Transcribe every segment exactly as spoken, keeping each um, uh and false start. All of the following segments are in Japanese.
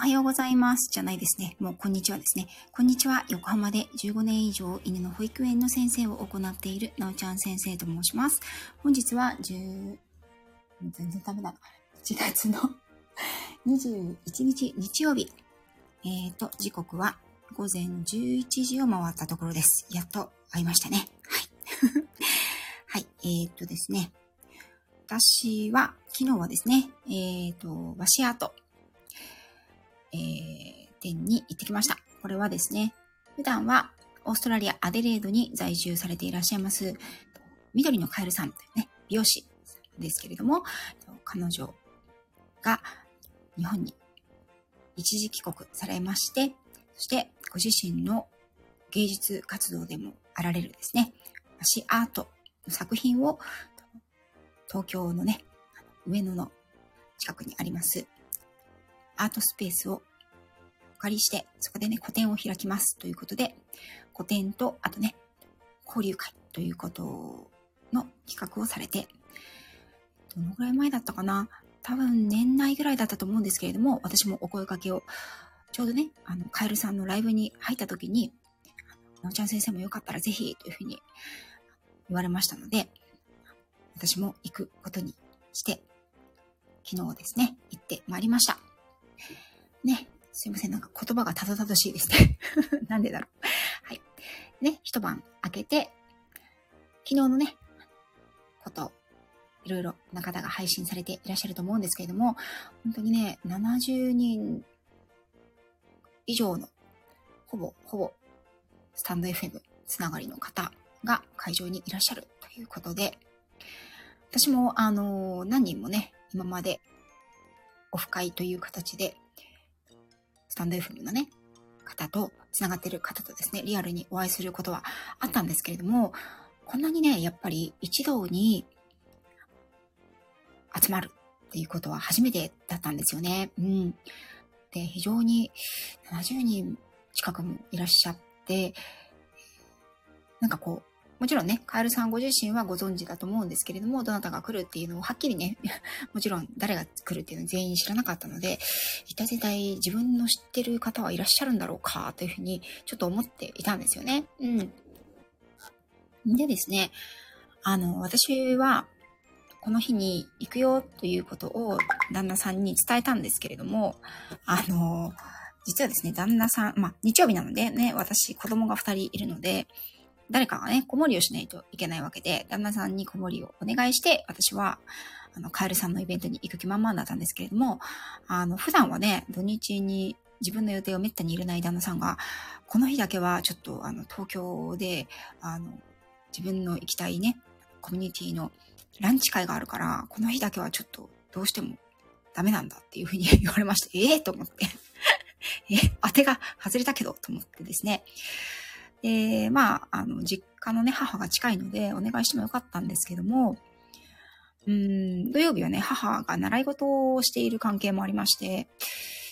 おはようございますじゃないですね。もうこんにちはですね。こんにちは。横浜でじゅうごねん以上犬の保育園の先生を行っているなおちゃん先生と申します。本日は10全然ダメだ。いちがつのにじゅういちにち日曜日。えっと、時刻は午前じゅういちじを回ったところです。やっと会いましたね。はい。はい。えっとですね。私は、昨日はですね、えっと、和紙アート、えー、店に行ってきました。これはですね、普段はオーストラリア・アデレードに在住されていらっしゃいます、緑のカエルさんというね、美容師ですけれども、彼女が日本に一時帰国されまして、そしてご自身の芸術活動でもあられるですね、和紙アートの作品を東京のね、上野の近くにありますアートスペースをお借りして、そこでね、個展を開きますということで、個展と、あとね、交流会ということの企画をされて、どのぐらい前だったかな、多分年内ぐらいだったと思うんですけれども、私もお声掛けを、ちょうどね、あの、カエルさんのライブに入った時に、なおちゃん先生もよかったらぜひというふうに言われましたので、私も行くことにして、昨日ですね、行ってまいりました。ね、すいません、なんか言葉がたどたどしいですね。なんでだろう。はい。ね、一晩明けて、昨日のね、こと、いろいろな方が配信されていらっしゃると思うんですけれども、本当にね、ななじゅうにん以上の、ほぼ、ほぼ、スタンド エフエム つながりの方が会場にいらっしゃるということで、私も、あのー、何人もね、今まで、オフ会という形で、スタンド エフエム のね、方と、つながっている方とですね、リアルにお会いすることはあったんですけれども、こんなにね、やっぱり一堂に集まるっていうことは初めてだったんですよね。うん。で、非常にななじゅうにん近くもいらっしゃって、なんかこう、もちろんね、カエルさんご自身はご存知だと思うんですけれども、どなたが来るっていうのをはっきりね、もちろん誰が来るっていうのを全員知らなかったので、一体絶対自分の知ってる方はいらっしゃるんだろうか、というふうにちょっと思っていたんですよね。うん。でですね、あの、私はこの日に行くよということを旦那さんに伝えたんですけれども、あの、実はですね、旦那さん、まあ日曜日なのでね、私子供がふたりいるので、誰かがね、子守りをしないといけないわけで、旦那さんに子守りをお願いして、私は、あの、カエルさんのイベントに行く気満々だったんですけれども、あの、普段はね、土日に自分の予定をめったに入れない旦那さんが、この日だけはちょっと、あの、東京で、あの、自分の行きたいね、コミュニティのランチ会があるから、この日だけはちょっと、どうしてもダメなんだっていうふうに言われまして、ええー、と思ってえ、当てが外れたけど、と思ってですね、で、まあ、あの、実家のね、母が近いので、お願いしてもよかったんですけども、うーん、土曜日はね、母が習い事をしている関係もありまして、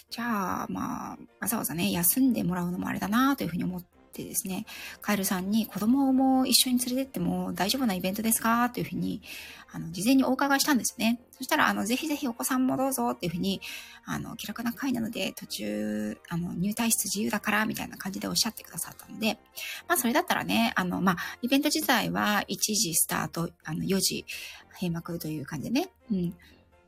じゃあ、まあ、わざわざね、休んでもらうのもあれだな、というふうに思ってですね、カエルさんに子供も一緒に連れてっても大丈夫なイベントですか、というふうに、あの、事前にお伺いしたんですね。そしたら、あの、ぜひぜひお子さんもどうぞ、というふうに、あの、気楽な会なので、途中、あの、入退室自由だから、みたいな感じでおっしゃってくださったので、まあ、それだったらね、あの、まあ、イベント自体はいちじスタート、あの、よじ閉幕という感じでね、うん、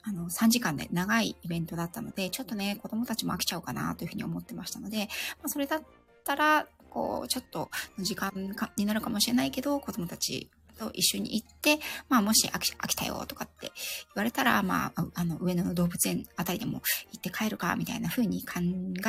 あの、さんじかんで長いイベントだったので、ちょっとね、子供たちも飽きちゃうかな、というふうに思ってましたので、まあ、それだったら、こう、ちょっと、時間になるかもしれないけど、子供たち、と一緒に行って、まあもし飽き、飽きたよとかって言われたら、まあ、あの、上野の動物園あたりでも行って帰るか、みたいな風に考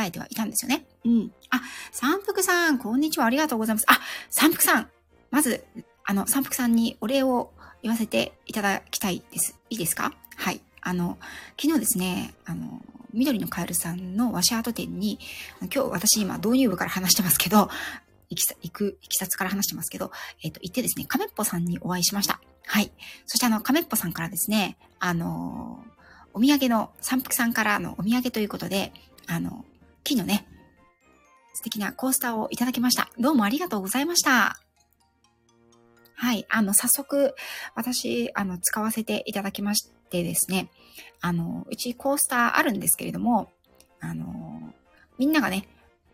えてはいたんですよね。うん。あ、三福さん、こんにちは、ありがとうございます。あ、三福さん、まず、あの、三福さんにお礼を言わせていただきたいです。いいですか？はい。あの、昨日ですね、あの、緑のカエルさんの和紙アート展に、今日私今導入部から話してますけど、いきさ、行く、いきさつから話してますけど、えっと、行ってですね、カメッポさんにお会いしました。はい。そしてあの、カメッポさんからですね、あのー、お土産の、三福さんからのお土産ということで、あの、木のね、素敵なコースターをいただきました。どうもありがとうございました。はい。あの、早速、私、あの、使わせていただきましてですね、あの、うちコースターあるんですけれども、あのみんながね、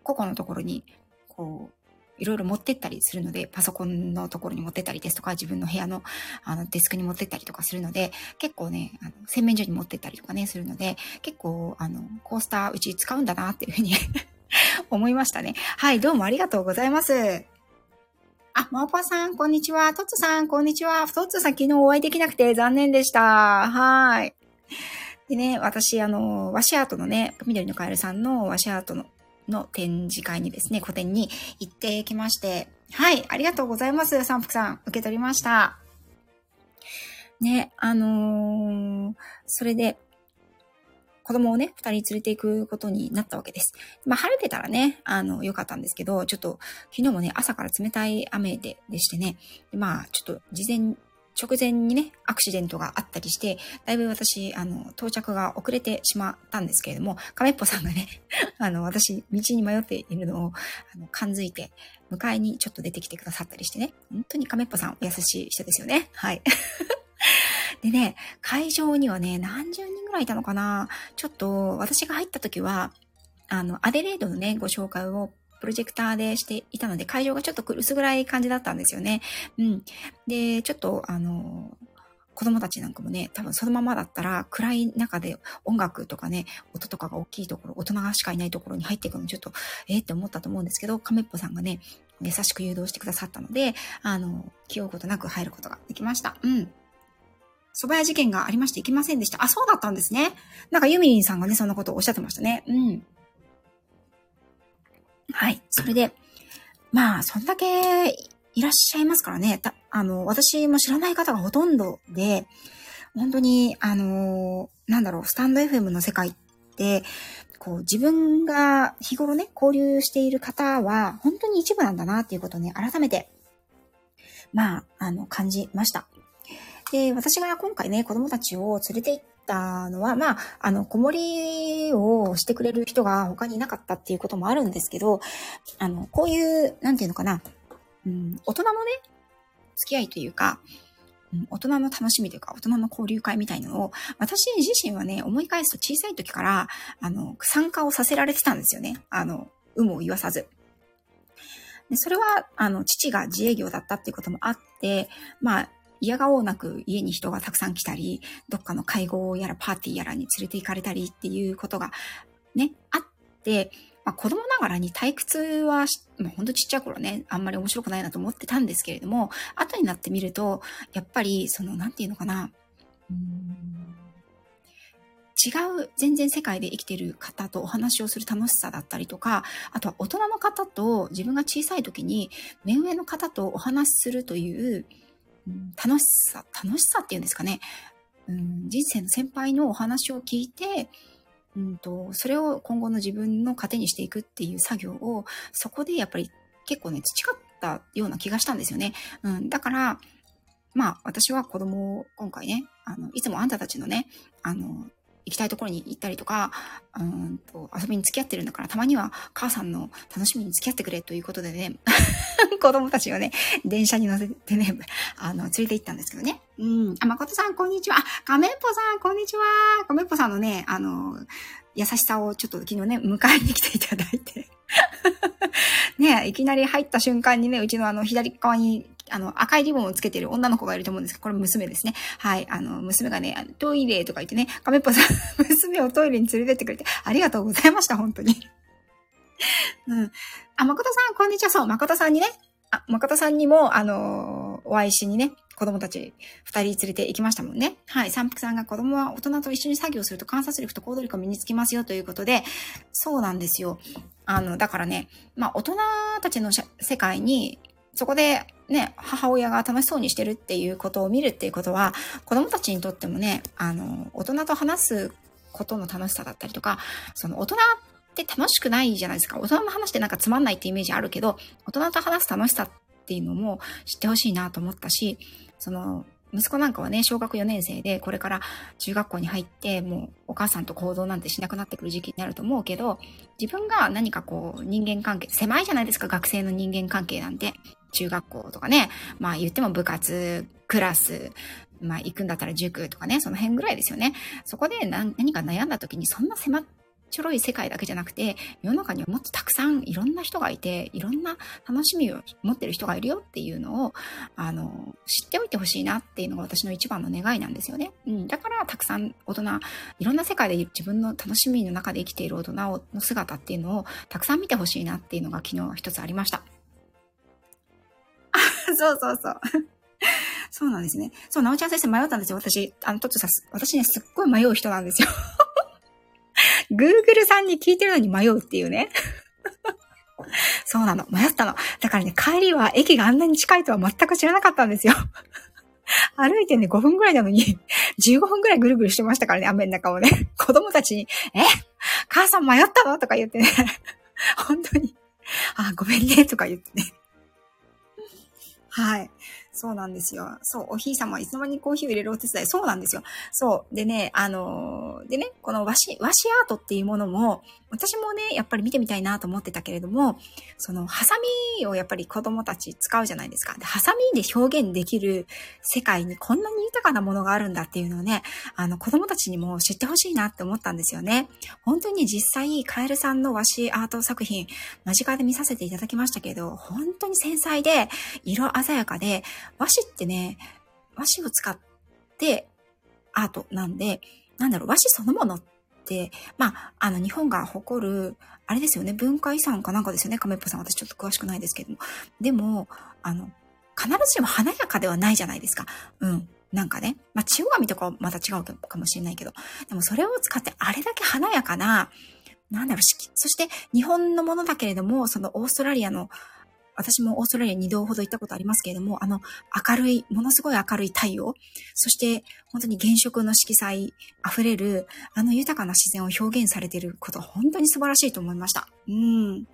個々のところにこういろいろ持ってったりするので、パソコンのところに持ってったりですとか、自分の部屋のあのデスクに持ってったりとかするので、結構ね、あの洗面所に持ってったりとかね、するので、結構あのコースターうち使うんだなっていうふうに思いましたね。はい、どうもありがとうございます。あ、マオパさん、こんにちは。トッツさん、こんにちは。トッツさん、昨日お会いできなくて残念でした。はーい。でね、私、あの、ワシアートのね、緑のカエルさんのワシアートのの展示会にですね、個展に行ってきまして、はい、ありがとうございます。三福さん、受け取りました。ね、あのー、それで、子供をね、二人連れて行くことになったわけです。まあ、晴れてたらね、あの、良かったんですけど、ちょっと、昨日もね、朝から冷たい雨で、でしてね、でまあ、ちょっと、事前、直前にね、アクシデントがあったりして、だいぶ私、あの、到着が遅れてしまったんですけれども、亀っぽさんがね、あの、私、道に迷っているのを、あの、感づいて、迎えにちょっと出てきてくださったりしてね、本当に亀っぽさん、お優しい人ですよね。はい。でね、会場にはね、何十人ぐらいいたのかな？ちょっと、私が入った時は、あの、アデレードのね、ご紹介をプロジェクターでしていたので、会場がちょっと薄暗い感じだったんですよね。うん。で、ちょっと、あの、子供たちなんかもね、多分そのままだったら、暗い中で音楽とかね、音とかが大きいところ、大人しかいないところに入っていくの、ちょっと、えーって思ったと思うんですけど、亀っぽさんがね、優しく誘導してくださったので、あの、気負うことなく入ることができました。うん。蕎麦屋事件がありまして行きませんでした。あ、そうだったんですね。なんかユミリンさんがね、そんなことをおっしゃってましたね。うん。はい。それで、まあ、そんだけいらっしゃいますからね。たあの、私も知らない方がほとんどで、本当に、あの、なんだろう、スタンド エフエム の世界って、こう、自分が日頃ね、交流している方は、本当に一部なんだな、っていうことをね、改めて、まあ、あの、感じました。で、私が今回ね、子供たちを連れて行ったのは、まあ、あの、子守をしてくれる人が他にいなかったっていうこともあるんですけど、あの、こういう、なんていうのかな、うん、大人のね、付き合いというか、うん、大人の楽しみというか、大人の交流会みたいなのを、私自身はね、思い返すと小さい時から、あの、参加をさせられてたんですよね。あの、有無を言わさず。で、それは、あの、父が自営業だったっていうこともあって、まあ、嫌がおうなく家に人がたくさん来たり、どっかの会合やらパーティーやらに連れて行かれたりっていうことがね、あって、まあ、子供ながらに退屈は、まあ、ほんとちっちゃい頃ね、あんまり面白くないなと思ってたんですけれども、後になってみると、やっぱり、その、なんていうのかな、うーん、違う、全然世界で生きてる方とお話をする楽しさだったりとか、あとは大人の方と自分が小さい時に目上の方とお話しするという、楽しさ、楽しさっていうんですかね。うん、人生の先輩のお話を聞いて、うんと、それを今後の自分の糧にしていくっていう作業を、そこでやっぱり結構ね、培ったような気がしたんですよね。うん、だから、まあ、私は子供を今回ね、あの、いつもあんたたちのね、あの、行きたいところに行ったりとか、うんと、遊びに付き合ってるんだから、たまには母さんの楽しみに付き合ってくれということでね、子供たちをね、電車に乗せてね、あの、連れて行ったんですけどね。うん。あ、まことさん、こんにちは。あ、かめっぽさん、こんにちは。かめっぽさんのね、あの、優しさをちょっと昨日ね、迎えに来ていただいて。ね、いきなり入った瞬間にね、うちのあの、左側に、あの、赤いリボンをつけてる女の子がいると思うんですけど、これ娘ですね。はい。あの、娘がね、トイレとか言ってね、亀っぽさん、娘をトイレに連れてってくれて、ありがとうございました、本当に。うん。あ、誠さん、こんにちは。そう、誠さんにね、あ、誠さんにも、あのー、お会いしにね、子供たち二人連れて行きましたもんね。はい。三福さんが子供は大人と一緒に作業すると観察力と行動力が身につきますよということで、そうなんですよ。あの、だからね、まあ、大人たちの世界に、そこでね、母親が楽しそうにしてるっていうことを見るっていうことは、子供たちにとってもね、あの、大人と話すことの楽しさだったりとか、その大人って楽しくないじゃないですか。大人の話ってなんかつまんないってイメージあるけど、大人と話す楽しさっていうのも知ってほしいなと思ったし、その、息子なんかはね、小学よねん生で、これから中学校に入って、もうお母さんと行動なんてしなくなってくる時期になると思うけど、自分が何かこう、人間関係、狭いじゃないですか、学生の人間関係なんて。中学校とかね、まあ言っても部活、クラス、まあ行くんだったら塾とかね、その辺ぐらいですよね。そこで何か悩んだ時に、そんな狭っちょろい世界だけじゃなくて、世の中にはもっとたくさんいろんな人がいて、いろんな楽しみを持ってる人がいるよっていうのを、あの、知っておいてほしいなっていうのが私の一番の願いなんですよね。うん。だから、たくさん大人、いろんな世界で自分の楽しみの中で生きている大人の姿っていうのをたくさん見てほしいなっていうのが昨日一つありました。あ、そうそうそう。そうなんですね。そう、なおちゃん先生迷ったんですよ。私、あの、とっとさ、私ね、すっごい迷う人なんですよ。Google さんに聞いてるのに迷うっていうね。そうなの。迷ったの。だからね、帰りは駅があんなに近いとは全く知らなかったんですよ。歩いてね、ごふんぐらいなのに、じゅうごふんぐらいぐるぐるしてましたからね、雨の中をね。子供たちに、え?母さん迷ったの?とか言ってね。本当に。あ、ごめんね、とか言ってね。はい。そうなんですよ。そう、おひいさまはいつの間にコーヒーを入れるお手伝い。そうなんですよ。そう。でね、あのー、でね、この和紙、和紙アートっていうものも、私もね、やっぱり見てみたいなと思ってたけれども、その、ハサミをやっぱり子供たち使うじゃないですか。で、ハサミで表現できる世界にこんなに豊かなものがあるんだっていうのをね、あの、子供たちにも知ってほしいなって思ったんですよね。本当に実際、カエルさんの和紙アート作品、間近で見させていただきましたけど、本当に繊細で、色鮮やかで、和紙ってね、和紙を使ってアートなんで、なんだろう、和紙そのものって、まあ、あの、日本が誇る、あれですよね、文化遺産かなんかですよね、亀っぽさん、私ちょっと詳しくないですけども。でも、あの、必ずしも華やかではないじゃないですか。うん。なんかね、まあ、千代紙とかはまた違うかもしれないけど、でもそれを使ってあれだけ華やかな、なんだろう、そして日本のものだけれども、そのオーストラリアの、私もオーストラリアにどうほど行ったことありますけれども、あの、明るい、ものすごい明るい太陽、そして本当に原色の色彩溢れる、あの豊かな自然を表現されていること、本当に素晴らしいと思いました。うん。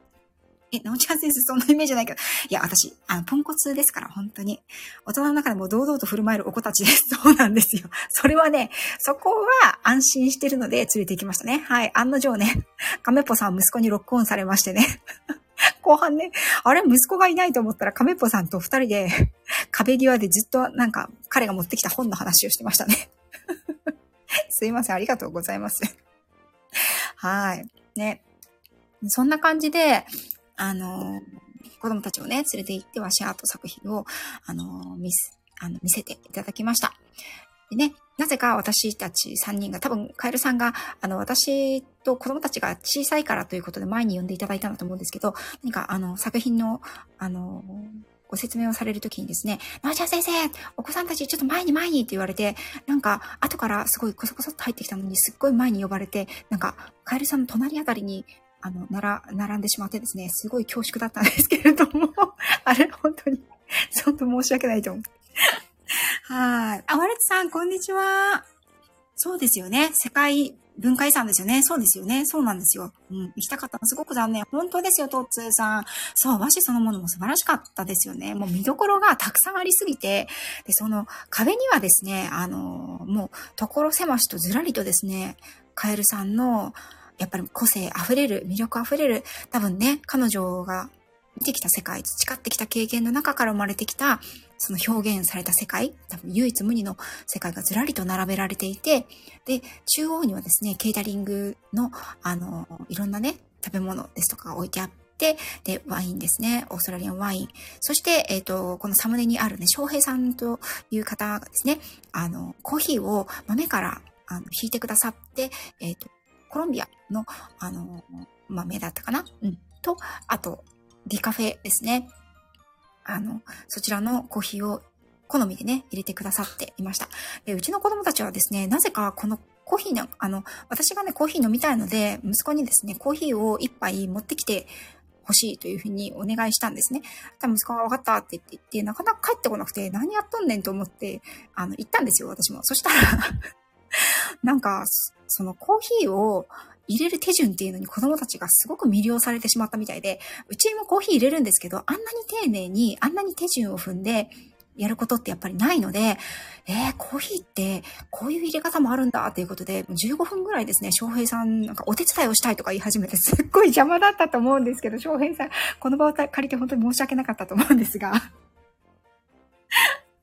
え、なおちゃん先生、そんなイメージじゃないけど、いや、私、あの、ポンコツですから、本当に。大人の中でも堂々と振る舞えるお子たちです。そうなんですよ。それはね、そこは安心してるので連れて行きましたね。はい。案の定ね、亀っぽさんは息子にロックオンされましてね。後半ね、あれ息子がいないと思ったら亀っぽさんと二人で壁際でずっとなんか彼が持ってきた本の話をしてましたね。すいません、ありがとうございます。はい。ね。そんな感じで、あの、子供たちをね、連れて行って和紙アート作品を、あの、見せ、あの、見せていただきました。でね、なぜか私たちさんにんが、多分カエルさんが、あの、私と子供たちが小さいからということで前に呼んでいただいたんだと思うんですけど、何かあの、作品の、あの、ご説明をされるときにですね、なおちゃん先生、お子さんたちちょっと前に前にって言われて、なんか後からすごいコソコソっと入ってきたのに、すっごい前に呼ばれて、なんかカエルさんの隣あたりに、あの、なら、並んでしまってですね、すごい恐縮だったんですけれども、あれ、本当に、ちょっと申し訳ないと思う。はい。あ、ワルツさん、こんにちは。そうですよね。世界文化遺産ですよね。そうですよね。そうなんですよ。うん。行きたかったの。すごく残念。本当ですよ、トッツーさん。そう、和紙そのものも素晴らしかったですよね。もう見どころがたくさんありすぎて、で、その壁にはですね、あの、もう、所狭しとずらりとですね、カエルさんの、やっぱり個性あふれる、魅力あふれる、多分ね、彼女が見てきた世界、培ってきた経験の中から生まれてきた、その表現された世界、多分唯一無二の世界がずらりと並べられていて、で、中央にはですね、ケータリングの、あの、いろんなね、食べ物ですとかが置いてあって、で、ワインですね、オーストラリアンワイン。そして、えっと、このサムネにあるね、翔平さんという方がですね、あの、コーヒーを豆から、あの、引いてくださって、えっと、コロンビアの、あの、豆だったかな、うん。と、あと、ディカフェですね。あの、そちらのコーヒーを好みでね、入れてくださっていました。で、うちの子供たちはですね、なぜかこのコーヒーの、あの、私がね、コーヒー飲みたいので、息子にですね、コーヒーを一杯持ってきて欲しいというふうにお願いしたんですね。たぶん息子が分かったって言って、なかなか帰ってこなくて、何やっとんねんと思って、あの、行ったんですよ、私も。そしたら、なんか、そのコーヒーを、入れる手順っていうのに子供たちがすごく魅了されてしまったみたいで、うちもコーヒー入れるんですけど、あんなに丁寧に、あんなに手順を踏んでやることってやっぱりないので、えー、コーヒーってこういう入れ方もあるんだっていうことで、じゅうごふんぐらいですね、翔平さんなんかお手伝いをしたいとか言い始めて、すっごい邪魔だったと思うんですけど、翔平さん、この場を借りて本当に申し訳なかったと思うんですが。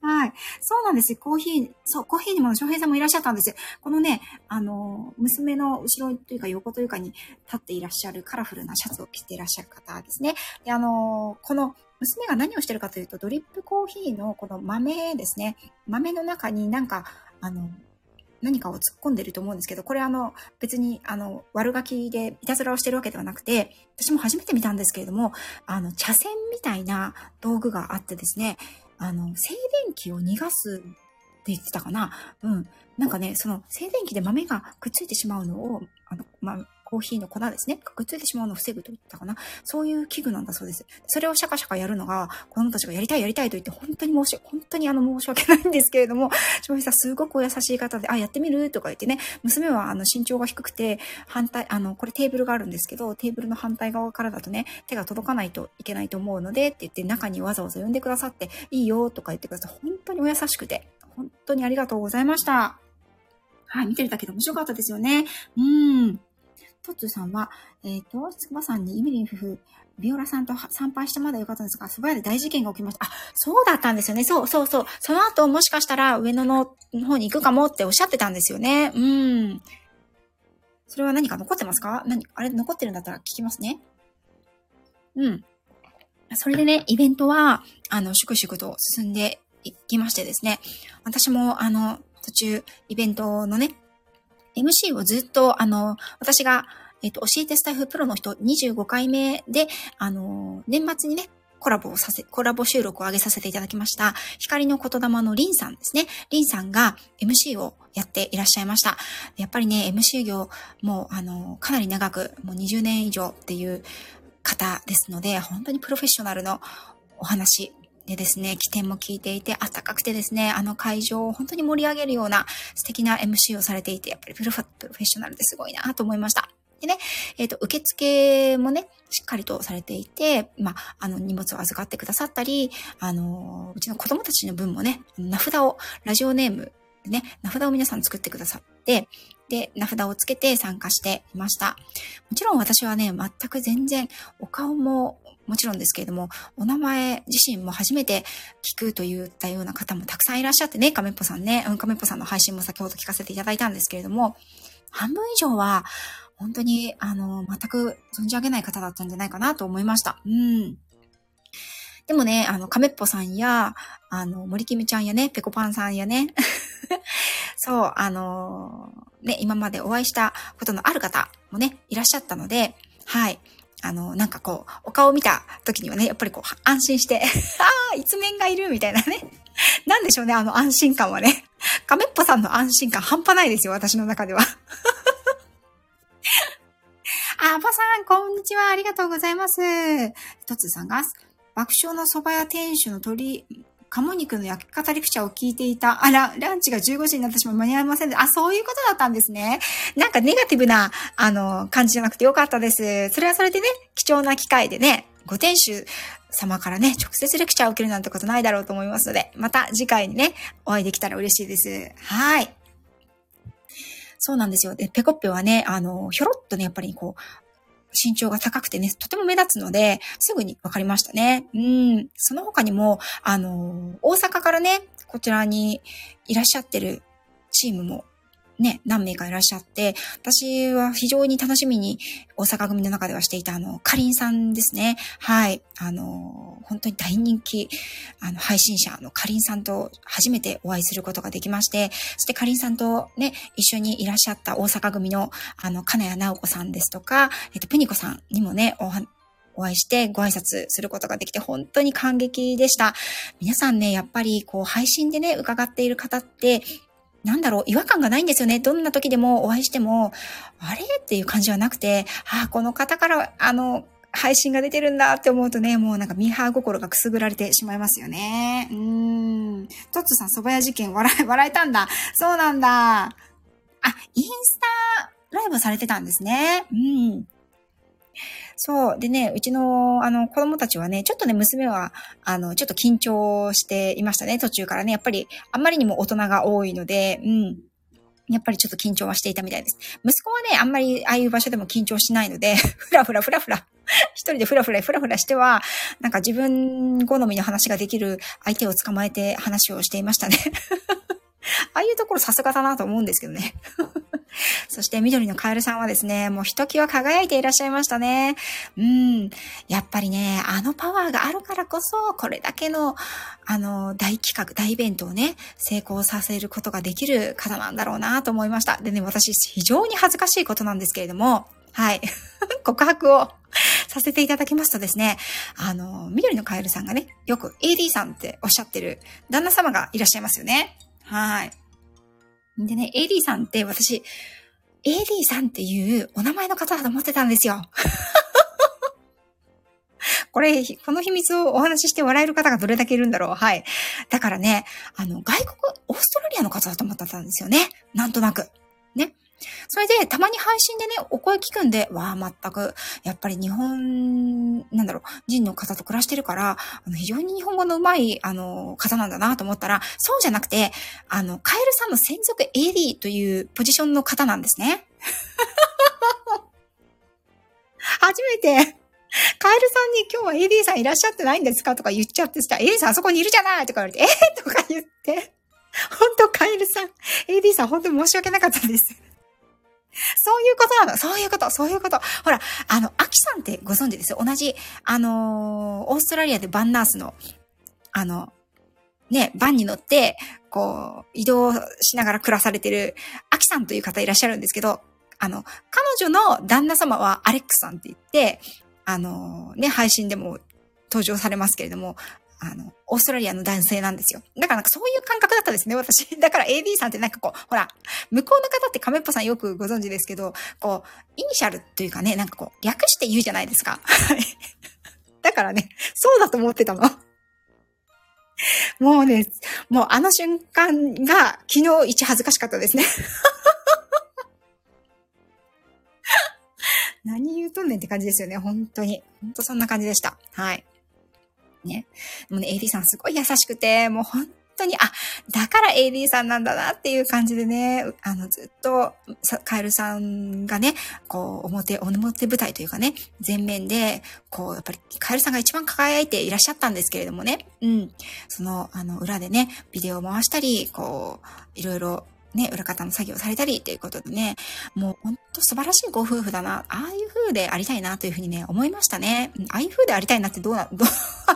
はい。はい。そうなんですよ。コーヒー、そう、コーヒーにも、翔平さんもいらっしゃったんですよ。このね、あの、娘の後ろというか横というかに立っていらっしゃるカラフルなシャツを着ていらっしゃる方ですね。で、あの、この、娘が何をしてるかというと、ドリップコーヒーのこの豆ですね。豆の中になんか、あの、何かを突っ込んでると思うんですけど、これあの、別にあの、悪ガキでいたずらをしてるわけではなくて、私も初めて見たんですけれども、あの、茶筅みたいな道具があってですね、あの、静電気を逃がすって言ってたかな。うん。なんかね、その静電気で豆がくっついてしまうのを、あの、まあ、コーヒーの粉ですね。くっついてしまうのを防ぐと言ったかな。そういう器具なんだそうです。それをシャカシャカやるのが、子供たちがやりたいやりたいと言って、本当に申し、本当にあの申し訳ないんですけれども、翔平さんすごくお優しい方で、あ、やってみるとか言ってね、娘はあの身長が低くて、反対、あの、これテーブルがあるんですけど、テーブルの反対側からだとね、手が届かないといけないと思うので、って言って中にわざわざ呼んでくださって、いいよとか言ってくださって、本当にお優しくて、本当にありがとうございました。はい、見てるだけで面白かったですよね。うーん。トッツーさんは、えっと、つくばさんにイミリン夫婦、ビオラさんと参拝してまだよかったんですが、そば屋で大事件が起きました。あ、そうだったんですよね。そうそうそう。その後、もしかしたら上野の方に行くかもっておっしゃってたんですよね。うん。それは何か残ってますか？何、あれ残ってるんだったら聞きますね。うん。それでね、イベントは、あの、粛々と進んでいきましてですね。私も、あの、途中、イベントのね、エムシー をずっと、あの、私が、えっと、教えてスタイフプロの人にじゅうごかいめで、あの、年末にね、コラボをさせ、コラボ収録を上げさせていただきました。光の言霊のリンさんですね。リンさんが エムシー をやっていらっしゃいました。やっぱりね、エムシー 業も、あの、かなり長く、もうにじゅうねん以上っていう方ですので、本当にプロフェッショナルのお話。でですね、起点も聞いていて、暖かくてですね、あの会場を本当に盛り上げるような素敵な エムシー をされていて、やっぱりプロフェッショナルですごいなと思いました。でね、えっと、受付もね、しっかりとされていて、まあ、あの、荷物を預かってくださったり、あの、うちの子供たちの分もね、名札を、ラジオネームでね、名札を皆さん作ってくださって、で、名札をつけて参加していました。もちろん私はね、全く全然、お顔も、もちろんですけれども、お名前自身も初めて聞くといったような方もたくさんいらっしゃってね、カメッポさんね、うん、カメッポさんの配信も先ほど聞かせていただいたんですけれども、半分以上は本当にあの全く存じ上げない方だったんじゃないかなと思いました。うん。でもね、あのカメッポさんやあの森キムちゃんやね、ペコパンさんやね、そうあのね今までお会いしたことのある方もねいらっしゃったので、はい。あの、なんかこう、お顔を見た時にはね、やっぱりこう、安心して、ああ、一面がいるみたいなね。なんでしょうね、あの安心感はね。カメッポさんの安心感半端ないですよ、私の中では。あ、パさん、こんにちは、ありがとうございます。トツさんが、爆笑の蕎麦屋店主の鳥、鴨肉の焼き方レクチャーを聞いていた。あら、ランチがじゅうごじになってしまい間に合いませんで。あ、そういうことだったんですね。なんかネガティブな、あの、感じじゃなくてよかったです。それはそれでね、貴重な機会でね、ご店主様からね、直接レクチャーを受けるなんてことないだろうと思いますので、また次回にね、お会いできたら嬉しいです。はい。そうなんですよ。で、ペコッペはね、あの、ひょろっとね、やっぱりこう、身長が高くてね、とても目立つので、すぐに分かりましたね。うん。その他にも、あの、大阪からね、こちらにいらっしゃってるチームもね、何名かいらっしゃって、私は非常に楽しみに大阪組の中ではしていた、あの、かりんさんですね。はい。あの、本当に大人気、あの、配信者のかりんさんと初めてお会いすることができまして、そしてかりんさんとね、一緒にいらっしゃった大阪組の、あの、金谷直子さんですとか、えっと、プニコさんにもね、おは、お会いしてご挨拶することができて本当に感激でした。皆さんね、やっぱりこう、配信でね、伺っている方って、なんだろう、違和感がないんですよね。どんな時でもお会いしても、あれっていう感じはなくて、ああ、この方から、あの、配信が出てるんだって思うとね、もうなんかミーハー心がくすぐられてしまいますよね。うーん。トッツさん、蕎麦屋事件、笑い、笑えたんだ。そうなんだ。あ、インスタライブされてたんですね。うん。そう。でね、うちの、あの、子供たちはね、ちょっとね、娘は、あの、ちょっと緊張していましたね、途中からね。やっぱり、あんまりにも大人が多いので、うん。やっぱりちょっと緊張はしていたみたいです。息子はね、あんまり、ああいう場所でも緊張しないので、ふらふらふらふら、一人でフラフラフラフラしては、なんか自分好みの話ができる相手を捕まえて話をしていましたね。ああいうところさすがだなと思うんですけどね。そして緑のカエルさんはですね、もうひときわ輝いていらっしゃいましたね。うん。やっぱりね、あのパワーがあるからこそ、これだけの、あの、大企画、大イベントをね、成功させることができる方なんだろうなと思いました。でね、私、非常に恥ずかしいことなんですけれども、はい。告白をさせていただきますとですね、あの、緑のカエルさんがね、よく エーディー さんっておっしゃってる旦那様がいらっしゃいますよね。はい。でね、エーディー さんって私、エーディー さんっていうお名前の方だと思ってたんですよ。これ、この秘密をお話しして笑える方がどれだけいるんだろう。はい。だからね、あの、外国、オーストラリアの方だと思ってたんですよね。なんとなく。ね。それで、たまに配信でね、お声聞くんで、わあ、全く、やっぱり日本、なんだろう、人の方と暮らしてるから、あの非常に日本語の上手い、あの、方なんだなと思ったら、そうじゃなくて、あの、カエルさんの専属 エーディー というポジションの方なんですね。初めて、カエルさんに今日は エーディー さんいらっしゃってないんですかとか言っちゃってさ、エーディー さんあそこにいるじゃないとか言われて、えー、とか言って、本当カエルさん、エーディー さん本当に申し訳なかったです。そういうことなの。そういうこと。そういうこと。ほら、あの、アキさんってご存知ですよ。同じ、あのー、オーストラリアでバンナースの、あの、ね、バンに乗って、こう、移動しながら暮らされてる、アキさんという方いらっしゃるんですけど、あの、彼女の旦那様はアレックスさんって言って、あのー、ね、配信でも登場されますけれども、あの、オーストラリアの男性なんですよ。だからなんかそういう感覚だったですね、私。だから エーディー さんってなんかこう、ほら、向こうの方って亀っぽさんよくご存知ですけど、こう、イニシャルというかね、なんかこう、略して言うじゃないですか。はい。だからね、そうだと思ってたの。もうね、もうあの瞬間が昨日一恥ずかしかったですね。何言うとんねんって感じですよね、本当に。本当そんな感じでした。はい。ね。もうね、エーディー さんすごい優しくて、もう本当に、あ、だから エーディー さんなんだなっていう感じでね、あの、ずっと、カエルさんがね、こう、表、表舞台というかね、前面で、こう、やっぱりカエルさんが一番輝いていらっしゃったんですけれどもね、うん。その、あの、裏でね、ビデオを回したり、こう、いろいろ、ね、裏方の作業されたりということでね、もう本当素晴らしいご夫婦だな、ああいう風でありたいなという風にね、思いましたね。ああいう風でありたいなってどうな、どう、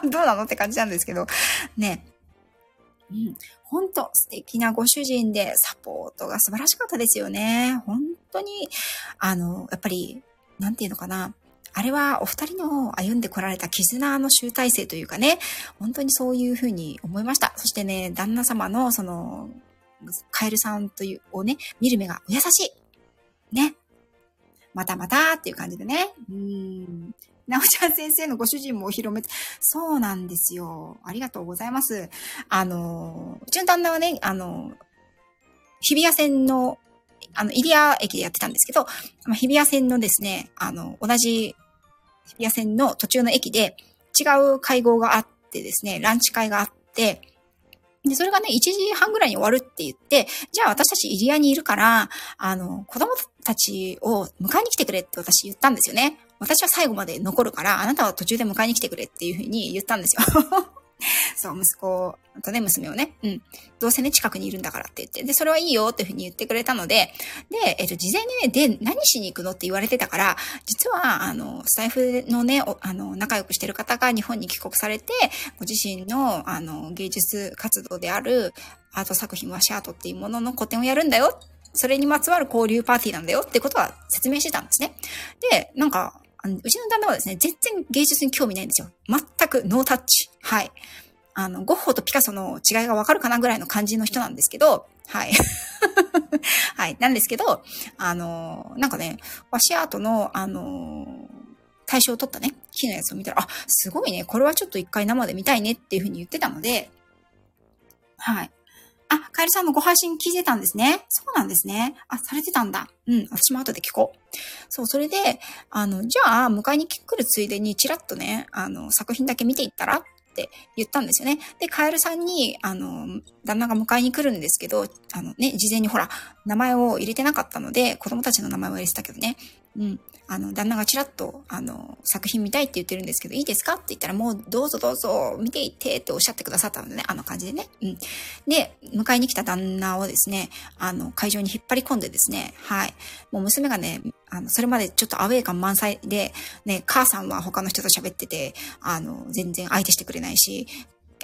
どうなのって感じなんですけど、ね。うん、本当素敵なご主人でサポートが素晴らしかったですよね。本当に、あの、やっぱり、なんていうのかな。あれはお二人の歩んでこられた絆の集大成というかね、本当にそういう風に思いました。そしてね、旦那様のその、カエルさんというをね、見る目がお優しい。ね。またまたっていう感じでね。うーん。なおちゃん先生のご主人もお披露目。そうなんですよ。ありがとうございます。あの、うちの旦那はね、あの、日比谷線の、あの、入谷駅でやってたんですけど、日比谷線のですね、あの、同じ日比谷線の途中の駅で違う会合があってですね、ランチ会があって、で、それがね、いちじはんぐらいに終わるって言って、じゃあ私たち入谷にいるから、あの、子供たちを迎えに来てくれって私言ったんですよね。私は最後まで残るから、あなたは途中で迎えに来てくれっていうふうに言ったんですよ。そう、息子とね、娘をね、うん。どうせね、近くにいるんだからって言って、で、それはいいよっていうふうに言ってくれたので、で、えっと、事前にね、で、何しに行くのって言われてたから、実は、あの、スタイフのね、あの、仲良くしてる方が日本に帰国されて、ご自身の、あの、芸術活動であるアート作品はシャートっていうものの個展をやるんだよ。それにまつわる交流パーティーなんだよってことは説明してたんですね。で、なんか、うちの旦那はですね、全然芸術に興味ないんですよ。全くノータッチ。はい。あの、ゴッホとピカソの違いがわかるかなぐらいの感じの人なんですけど、はい。はい。なんですけど、あの、なんかね、和紙アートの、あの、対象を取ったね、木のやつを見たら、あ、すごいね、これはちょっと一回生で見たいねっていうふうに言ってたので、はい。あ、カエルさんもご配信聞いてたんですね。そうなんですね。あ、されてたんだ。うん、私も後で聞こう。そう、それで、あの、じゃあ、迎えに来るついでに、ちらっとね、あの、作品だけ見ていったらって言ったんですよね。で、カエルさんに、あの、旦那が迎えに来るんですけど、あのね、事前にほら、名前を入れてなかったので、子供たちの名前を入れてたけどね。うん。あの旦那がちらっとあの作品見たいって言ってるんですけどいいですかって言ったら、もうどうぞどうぞ見ていってっておっしゃってくださったのでね、あの感じでね、うん、で迎えに来た旦那をですね、あの会場に引っ張り込んでですね、はい、もう娘がね、あのそれまでちょっとアウェー感満載でね、母さんは他の人と喋っててあの全然相手してくれないし、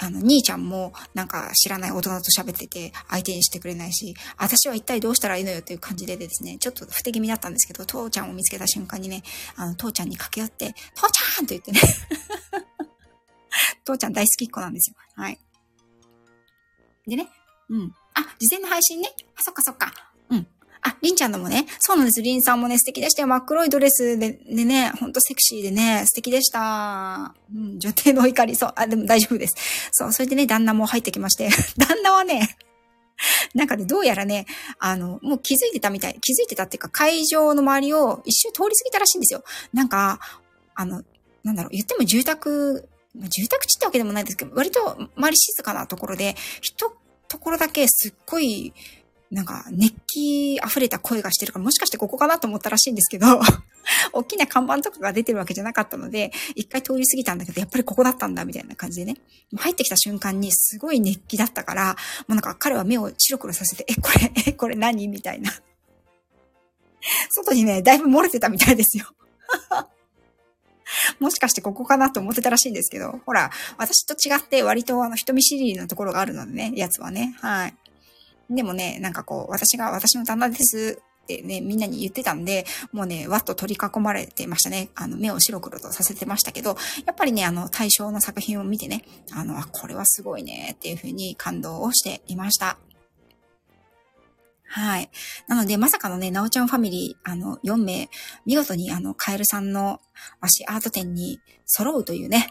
あの、兄ちゃんもなんか知らない大人と喋ってて相手にしてくれないし、私は一体どうしたらいいのよという感じでですね、ちょっと不手気味だったんですけど、父ちゃんを見つけた瞬間にね、あの、父ちゃんに駆け寄って、父ちゃんと言ってね。父ちゃん大好きっ子なんですよ。はい。でね、うん。あ、事前の配信ね。あ、そっかそっか。うん。あ、りんちゃんのもね、そうなんです。りんさんもね、素敵でしたよ。真っ黒いドレスで、でね、ほんとセクシーでね、素敵でした。うん、女帝の怒り、そう、あ、でも大丈夫です。そう、それでね、旦那も入ってきまして、旦那はね、なんかね、どうやらね、あの、もう気づいてたみたい、気づいてたっていうか、会場の周りを一周通り過ぎたらしいんですよ。なんか、あの、なんだろう、言っても住宅、住宅地ってわけでもないですけど、割と周り静かなところで、ひとところだけすっごい、なんか、熱気溢れた声がしてるから、もしかしてここかなと思ったらしいんですけど、大きな看板とかが出てるわけじゃなかったので、一回通り過ぎたんだけど、やっぱりここだったんだ、みたいな感じでね。入ってきた瞬間にすごい熱気だったから、もうなんか彼は目を白黒させて、え、これ、え、これ何みたいな。外にね、だいぶ漏れてたみたいですよ。もしかしてここかなと思ってたらしいんですけど、ほら、私と違って割とあの人見知りのところがあるのでね、やつはね、はい。でもね、なんかこう、私が私の旦那ですってね、みんなに言ってたんで、もうね、わっと取り囲まれてましたね。あの、目を白黒とさせてましたけど、やっぱりね、あの、対象の作品を見てね、あの、あ、これはすごいね、っていうふうに感動をしていました。はい。なので、まさかのね、なおちゃんファミリー、あの、よん名、見事にあの、カエルさんの和紙アート展に揃うというね、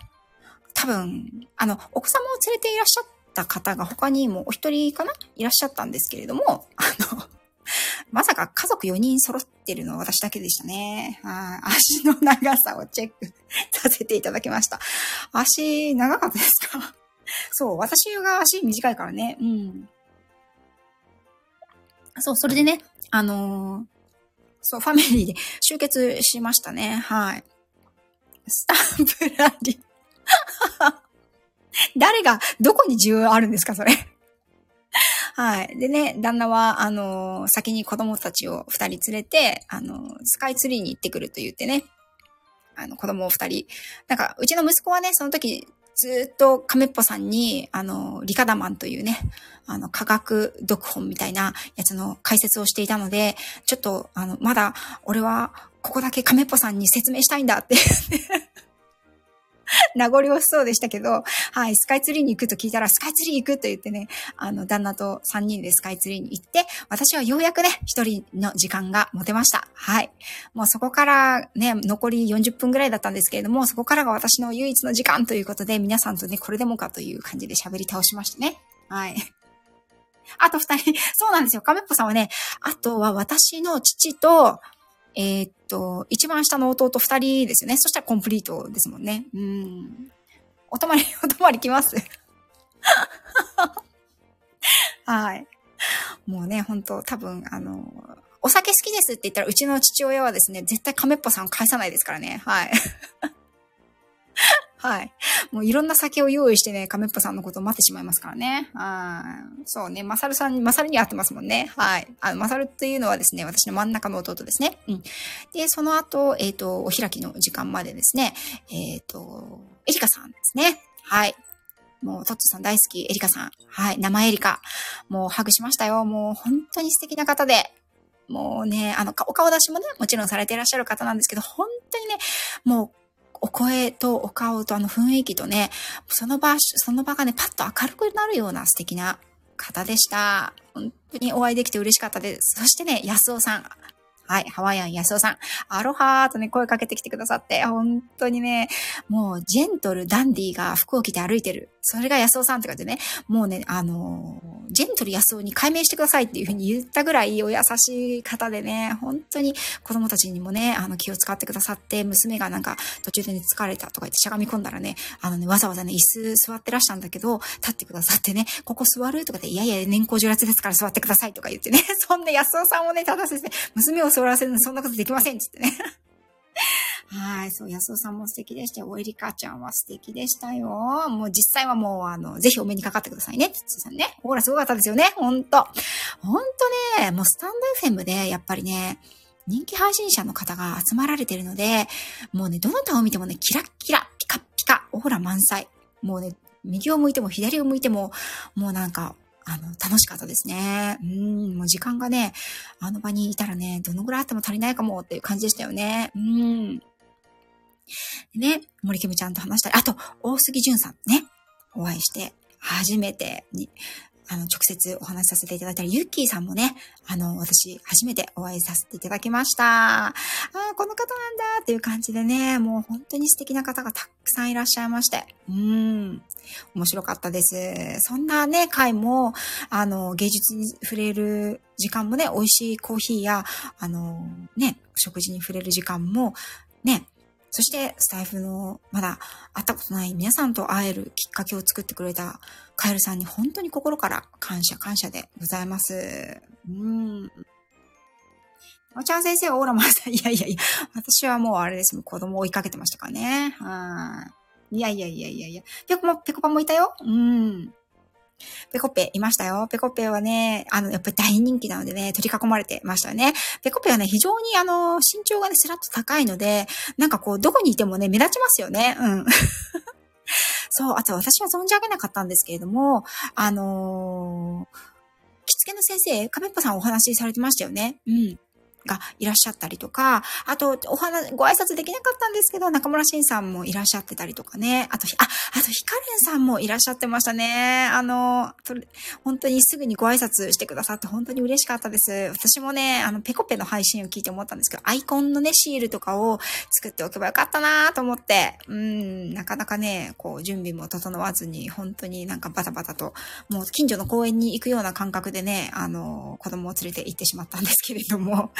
多分、あの、お子様を連れていらっしゃって、方が他にもお一人かないらっしゃったんですけれども、あの、まさか家族よにん揃ってるのは私だけでしたね。はい。足の長さをチェックさせていただきました。足長かったですか？そう、私が足短いからね。うん。そう、それでね、あのー、そう、ファミリーで集結しましたね。はい。スタンプラリー。誰が、どこに需要あるんですか、それ。はい。でね、旦那は、あのー、先に子供たちを二人連れて、あのー、スカイツリーに行ってくると言ってね、あの、子供を二人。なんか、うちの息子はね、その時、ずっと亀っぽさんに、あの、リカダマンというね、あの、科学読本みたいなやつの解説をしていたので、ちょっと、あの、まだ、俺は、ここだけ亀っぽさんに説明したいんだって。名残惜しそうでしたけど、はい、スカイツリーに行くと聞いたら、スカイツリー行くと言ってね、あの、旦那とさんにんでスカイツリーに行って、私はようやくね、ひとりの時間が持てました。はい。もうそこからね、残りよんじゅっぷんぐらいだったんですけれども、そこからが私の唯一の時間ということで、皆さんとね、これでもかという感じで喋り倒しましたね。はい。あとふたり、そうなんですよ。亀っぽさんはね、あとは私の父と、えー、っと、一番下の弟二人ですよね。そしたらコンプリートですもんね。うん。お泊まり、お泊まり来ます。はい。もうね、ほんと、多分、あの、お酒好きですって言ったら、うちの父親はですね、絶対亀っぽさん返さないですからね。はい。はい。もういろんな酒を用意してね、亀っぽさんのことを待ってしまいますからね。あー、そうね、マサルさん、マサルに会ってますもんね。はい。あの、マサルというのはですね、私の真ん中の弟ですね。うん。で、その後、えっと、お開きの時間までですね、えっと、エリカさんですね。はい。もう、トッツさん大好き、エリカさん。はい。生エリカ。もう、ハグしましたよ。もう、本当に素敵な方で。もうね、あの、お顔出しもね、もちろんされていらっしゃる方なんですけど、本当にね、もう、お声とお顔とあの雰囲気とね、その場、その場がね、パッと明るくなるような素敵な方でした。本当にお会いできて嬉しかったです。そしてね、安尾さん。はい、ハワイアン安尾さん。アロハーとね、声かけてきてくださって、本当にね、もうジェントルダンディが服を着て歩いてる。それが安尾さんって感じでね、もうね、あの、ジェントル安尾に改名してくださいっていうふうに言ったぐらいお優しい方でね、本当に子供たちにもね、あの気を使ってくださって、娘がなんか途中でね、疲れたとか言ってしゃがみ込んだらね、あのね、わざわざね、椅子座ってらしたんだけど、立ってくださってね、ここ座るとかで、いやいや、年功序列ですから座ってくださいとか言ってね、そんな安尾さんをね、立たせて、娘を座らせるのそんなことできませんって言ってね。はい、そう、安尾さんも素敵でしたよ。エリカちゃんは素敵でしたよ。もう実際はもう、あの、ぜひお目にかかってくださいね。つつさんね。ほら、すごかったですよね。ほんと。ほんとね、もうスタンド エフエム で、やっぱりね、人気配信者の方が集まられてるので、もうね、どなたを見てもね、キラッキラ、ピカピカ、オーラ満載。もうね、右を向いても左を向いても、もうなんか、あの、楽しかったですね。うん、もう時間がね、あの場にいたらね、どのぐらいあっても足りないかもっていう感じでしたよね。うん。ね、森君ちゃんと話したり、あと、大杉淳さんね、お会いして、初めてに、あの、直接お話しさせていただいたり、ユッキーさんもね、あの、私、初めてお会いさせていただきました。ああ、この方なんだっていう感じでね、もう本当に素敵な方がたくさんいらっしゃいまして。うーん。面白かったです。そんなね、回も、あの、芸術に触れる時間もね、美味しいコーヒーや、あの、ね、食事に触れる時間も、ね、そして、スタイフの、まだ会ったことない皆さんと会えるきっかけを作ってくれたカエルさんに本当に心から感謝感謝でございます。うん。おちゃん先生はオーラマンさん、いやいやいや、私はもうあれです。子供を追いかけてましたからね。はい。いやいやいやいやいや。ペコも、ペコパもいたよ。うん。ペコペいましたよ。ペコペはね、あの、やっぱり大人気なのでね、取り囲まれてましたよね。ペコペはね、非常にあの、身長がね、スラッと高いので、なんかこう、どこにいてもね、目立ちますよね。うん。そう、あと私は存じ上げなかったんですけれども、あのー、着付けの先生、カメッパさんお話しされてましたよね。うん。がいらっしゃったりとか、あと、お話、ご挨拶できなかったんですけど、中村慎さんもいらっしゃってたりとかね。あと、あ、あと、ヒカレンさんもいらっしゃってましたね。あの、本当にすぐにご挨拶してくださって本当に嬉しかったです。私もね、あの、ペコペの配信を聞いて思ったんですけど、アイコンのね、シールとかを作っておけばよかったなと思って、うん、なかなかね、こう、準備も整わずに、本当になんかバタバタと、もう近所の公園に行くような感覚でね、あの、子供を連れて行ってしまったんですけれども、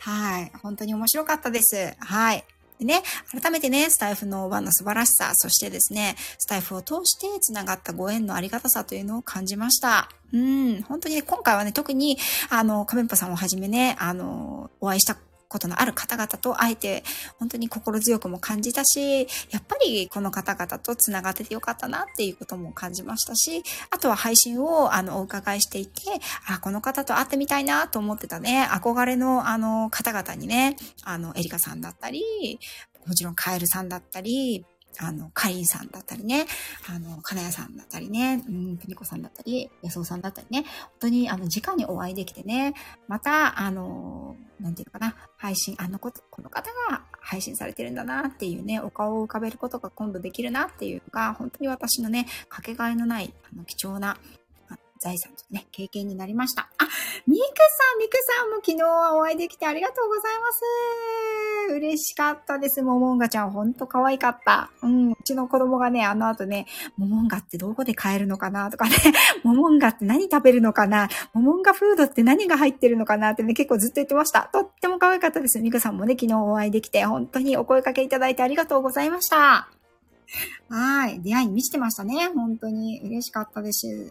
はい。本当に面白かったです。はい。でね、改めてね、スタイフの輪の素晴らしさ、そしてですね、スタイフを通して繋がったご縁のありがたさというのを感じました。うん。本当にね、今回はね、特に、あの、カメンパさんをはじめね、あの、お会いしたことのある方々と会えて、本当に心強くも感じたし、やっぱりこの方々と繋がっててよかったなっていうことも感じましたし、あとは配信をあのお伺いしていて、あ、この方と会ってみたいなと思ってたね、憧れのあの方々にね、あのエリカさんだったり、もちろんカエルさんだったり、あの、カリンさんだったりね、あの、カナヤさんだったりね、うん、プニコさんだったり、ヤソウさんだったりね、本当に、あの、直にお会いできてね、また、あの、なんていうかな、配信、あのこと、この方が配信されてるんだなっていうね、お顔を浮かべることが今度できるなっていうのが、本当に私のね、かけがえのない、あの、貴重な、財産とね、経験になりました。あ、ミクさん、ミクさんも昨日はお会いできてありがとうございます。嬉しかったです。モモンガちゃん、ほんと可愛かった。うん、うちの子供がね、あの後ね、モモンガってどこで買えるのかなとかね、モモンガって何食べるのかな、モモンガフードって何が入ってるのかなってね、結構ずっと言ってました。とっても可愛かったです。ミクさんもね、昨日お会いできて、本当にお声掛けいただいてありがとうございました。はい、出会いに満ちてましたね。本当に嬉しかったです。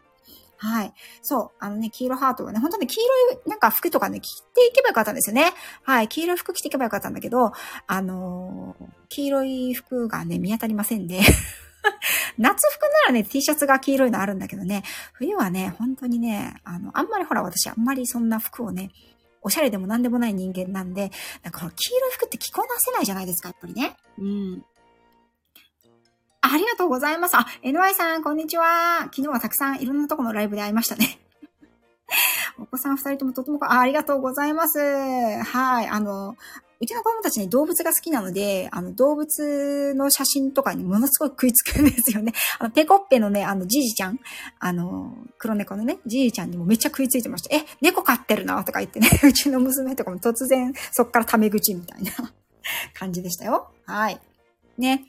はい。そう。あのね、黄色ハートはね、本当に黄色い、なんか服とかね、着ていけばよかったんですよね。はい。黄色い服着ていけばよかったんだけど、あのー、黄色い服がね、見当たりませんで。夏服ならね、T シャツが黄色いのあるんだけどね、冬はね、本当にね、あの、あんまりほら、私、あんまりそんな服をね、おしゃれでもなんでもない人間なんで、なんかほら、黄色い服って着こなせないじゃないですか、やっぱりね。うん。ありがとうございます。あ、エヌワイ さん、こんにちは。昨日はたくさんいろんなとこのライブで会いましたね。お子さんふたりともとても、あ、ありがとうございます。はい。あの、うちの子供たちね、動物が好きなので、あの、動物の写真とかにものすごい食いつくんですよね。あの、ペコッペのね、あの、ジジちゃん、あの、黒猫のね、ジジちゃんにもめっちゃ食いついてました。え、猫飼ってるな、とか言ってね、うちの娘とかも突然そっからタメ口みたいな感じでしたよ。はい。ね。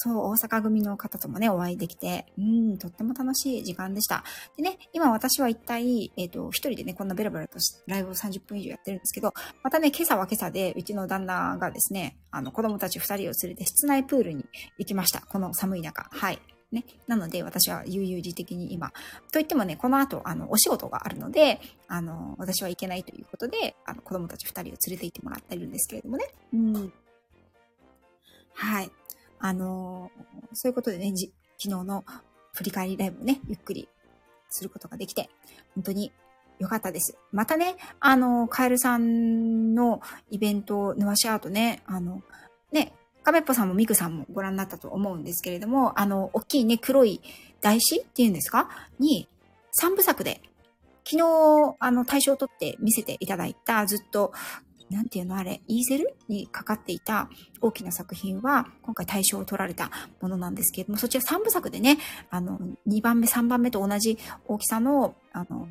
そう、大阪組の方ともね、お会いできて、うん、とっても楽しい時間でした。でね、今私は一体、えっと、一人でね、こんなベラベラとライブをさんじゅっぷん以上やってるんですけど、またね、今朝は今朝で、うちの旦那がですね、あの、子供たち二人を連れて室内プールに行きました。この寒い中。はい。ね。なので私は悠々自適に今。といってもね、この後、あの、お仕事があるので、あの、私は行けないということで、あの、子供たちふたりを連れて行ってもらっているんですけれどもね。うん。はい。あの、そういうことでね、じ昨日の振り返りライブをね、ゆっくりすることができて、本当に良かったです。またね、あの、カエルさんのイベント、ヌワシアートね、あの、ね、カメッポさんもミクさんもご覧になったと思うんですけれども、あの、大きいね、黒い台紙っていうんですかに、さんぶさくで、昨日、あの、大賞を取って見せていただいた、ずっと、なんていうのあれ、イーゼルにかかっていた大きな作品は、今回大賞を取られたものなんですけれども、そちらさんぶさくでね、あの、にばんめ、さんばんめと同じ大きさの、あの、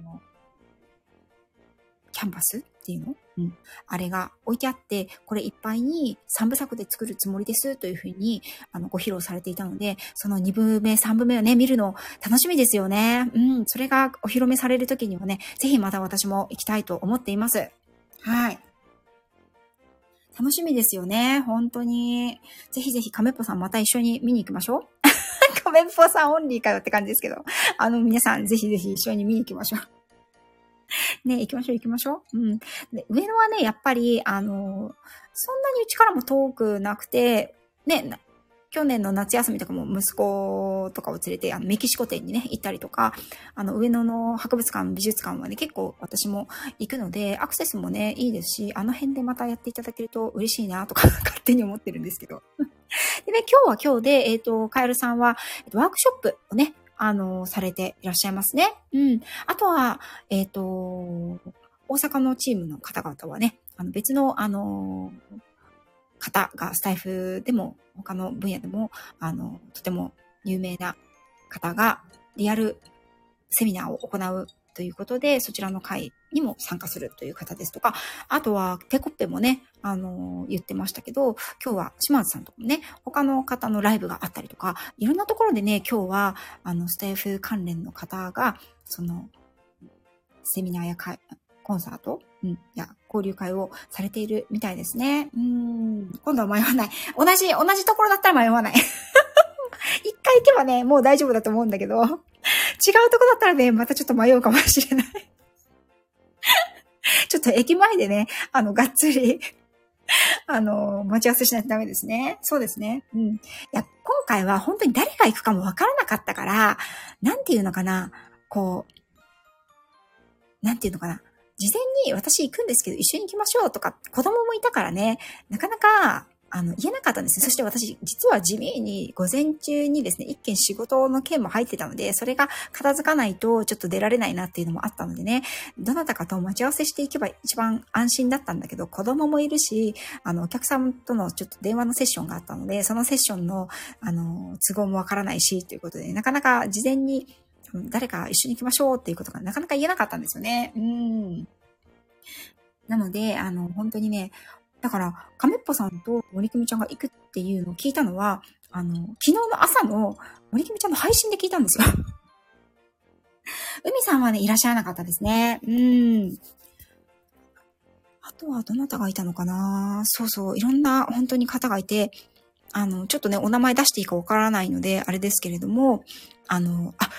キャンバスっていうの、うん、あれが置いてあって、これいっぱいにさんぶさくで作るつもりですというふうにあのご披露されていたので、そのにぶめ、さんぶめをね、見るの楽しみですよね。うん、それがお披露目されるときにはね、ぜひまた私も行きたいと思っています。はい。楽しみですよね、本当に。ぜひぜひ、カメッポさんまた一緒に見に行きましょう。カメッポさんオンリーかよって感じですけど、あの皆さんぜひぜひ一緒に見に行きましょう。ね、行きましょう行きましょう。うん。で、上野はね、やっぱり、あの、そんなにうちからも遠くなくて、ね、去年の夏休みとかも息子とかを連れて、あの、メキシコ店にね、行ったりとか、あの、上野の博物館、美術館はね、結構私も行くので、アクセスもね、いいですし、あの辺でまたやっていただけると嬉しいな、とか、勝手に思ってるんですけど。でね、今日は今日で、えっと、カエルさんは、ワークショップをね、あの、されていらっしゃいますね。うん。あとは、えっと、大阪のチームの方々はね、あの別の、あの、方がスタイフでも、他の分野でも、あの、とても有名な方がリアルセミナーを行うということで、そちらの会にも参加するという方ですとか、あとは、ペコッペもね、あの、言ってましたけど、今日は島津さんとかもね、他の方のライブがあったりとか、いろんなところでね、今日は、あの、スタイフ関連の方が、その、セミナーや会、コンサート、うん、や、交流会をされているみたいですね。うーん、今度は迷わない。同じ、同じところだったら迷わない。一回行けばね、もう大丈夫だと思うんだけど、違うとこだったらね、またちょっと迷うかもしれない。ちょっと駅前でね、あの、がっつり、あの、待ち合わせしないとダメですね。そうですね。うん。いや、今回は本当に誰が行くかもわからなかったから、なんていうのかな、こう、なんていうのかな、事前に私行くんですけど一緒に行きましょうとか、子供もいたからね、なかなか、あの、言えなかったんですね。そして私、実は地味に午前中にですね、一件仕事の件も入ってたので、それが片付かないとちょっと出られないなっていうのもあったのでね、どなたかと待ち合わせしていけば一番安心だったんだけど、子供もいるし、あの、お客さんとのちょっと電話のセッションがあったので、そのセッションの、あの、都合もわからないし、ということで、なかなか事前に誰か一緒に行きましょうっていうことがなかなか言えなかったんですよね。うん。なので、あの、本当にね、だから、カメッポさんと森久美ちゃんが行くっていうのを聞いたのは、あの、昨日の朝の森久美ちゃんの配信で聞いたんですよ。海さんはね、いらっしゃらなかったですね。うん。あとはどなたがいたのかな？そうそう、いろんな本当に方がいて、あの、ちょっとね、お名前出していいかわからないので、あれですけれども、あの、あ、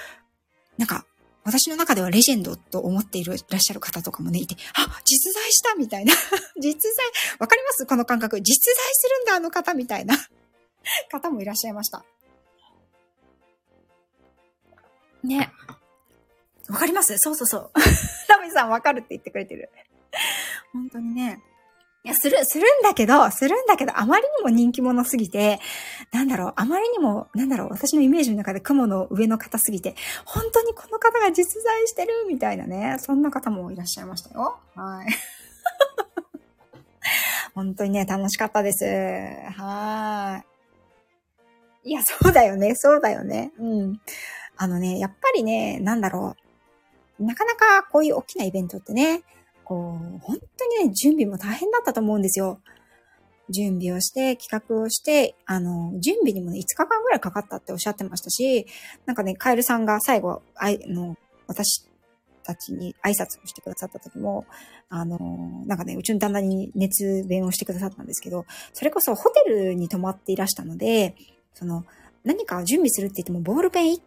なんか、私の中ではレジェンドと思っていらっしゃる方とかもね、いて、あ、実在したみたいな。実在、わかります？この感覚。実在するんだ、あの方みたいな方もいらっしゃいました。ね。わかります？そうそうそう。ラミさんわかるって言ってくれてる。本当にね。いや、する、するんだけど、するんだけど、あまりにも人気者すぎて、なんだろう、あまりにも、なんだろう、私のイメージの中で雲の上の方すぎて、本当にこの方が実在してるみたいなね、そんな方もいらっしゃいましたよ。はい。本当にね、楽しかったです。はい。いや、そうだよね、そうだよね。うん。あのね、やっぱりね、なんだろう、なかなかこういう大きなイベントってね、こう本当にね、準備も大変だったと思うんですよ。準備をして、企画をして、あの、準備にもね、いつかかんぐらいかかったっておっしゃってましたし、なんかね、カエルさんが最後、あいの、私たちに挨拶をしてくださった時も、あの、なんかね、うちの旦那に熱弁をしてくださったんですけど、それこそホテルに泊まっていらしたので、その、何か準備するって言ってもボールペン、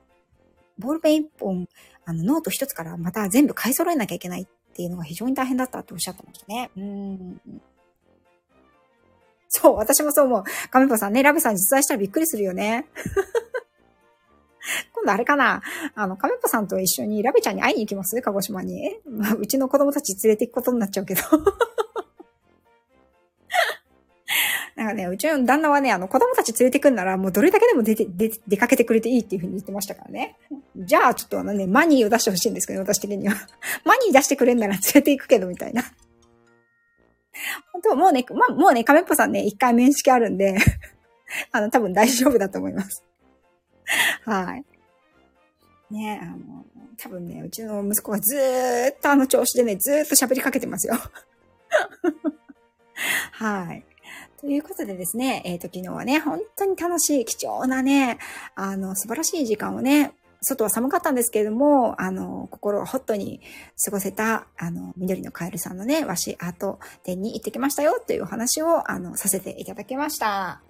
ボールペン一本、あのノート一つからまた全部買い揃えなきゃいけないっていうのが非常に大変だったっておっしゃってましたね。うーん。そう、私もそう思う。亀ぽさんね、ラベさん実在したらびっくりするよね。今度あれかな、あの、亀ぽさんと一緒にラベちゃんに会いに行きます？鹿児島に。まあ、うちの子供たち連れて行くことになっちゃうけど。なんかね、うちの旦那はね、あの、子供たち連れてくんなら、もうどれだけでも出て、出、出かけてくれていいっていうふうに言ってましたからね。じゃあ、ちょっとあのね、マニーを出してほしいんですけど、私的には。マニー出してくれんなら連れて行くけど、みたいな。本当もうね、まあ、もうね、亀っぽさんね、一回面識あるんで、あの、多分大丈夫だと思います。はい。ね、あの、多分ね、うちの息子はずーっとあの調子でね、ずーっと喋りかけてますよ。はい。ということでですね、えっと、昨日はね、本当に楽しい、貴重なね、あの、素晴らしい時間をね、外は寒かったんですけれども、あの、心がホットに過ごせた、あの、緑のカエルさんのね、和紙アート展に行ってきましたよ、というお話を、あの、させていただきました。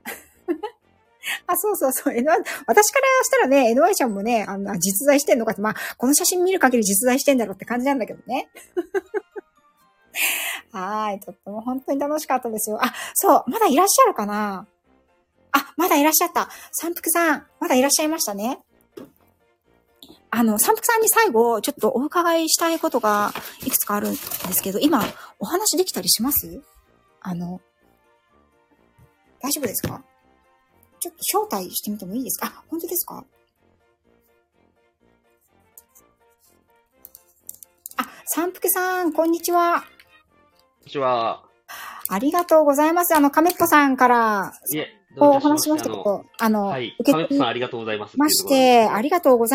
あ、そうそうそう、エヌワイ、私からしたらね、エヌワイ ちゃんもね、あの、実在してんのかって、まあ、この写真見る限り実在してんだろうって感じなんだけどね。はい。とっても本当に楽しかったですよ。あ、そう。まだいらっしゃるかな？あ、まだいらっしゃった。三福さん、まだいらっしゃいましたね。あの、三福さんに最後、ちょっとお伺いしたいことがいくつかあるんですけど、今、お話できたりします？あの、大丈夫ですか？ちょっと招待してみてもいいですか？あ、本当ですか？あ、三福さん、こんにちは。こんにちは。ありがとうございます。あの、亀っぽさんから、お話しましたこと、あの、はい、受け取りまして、ありがとうござい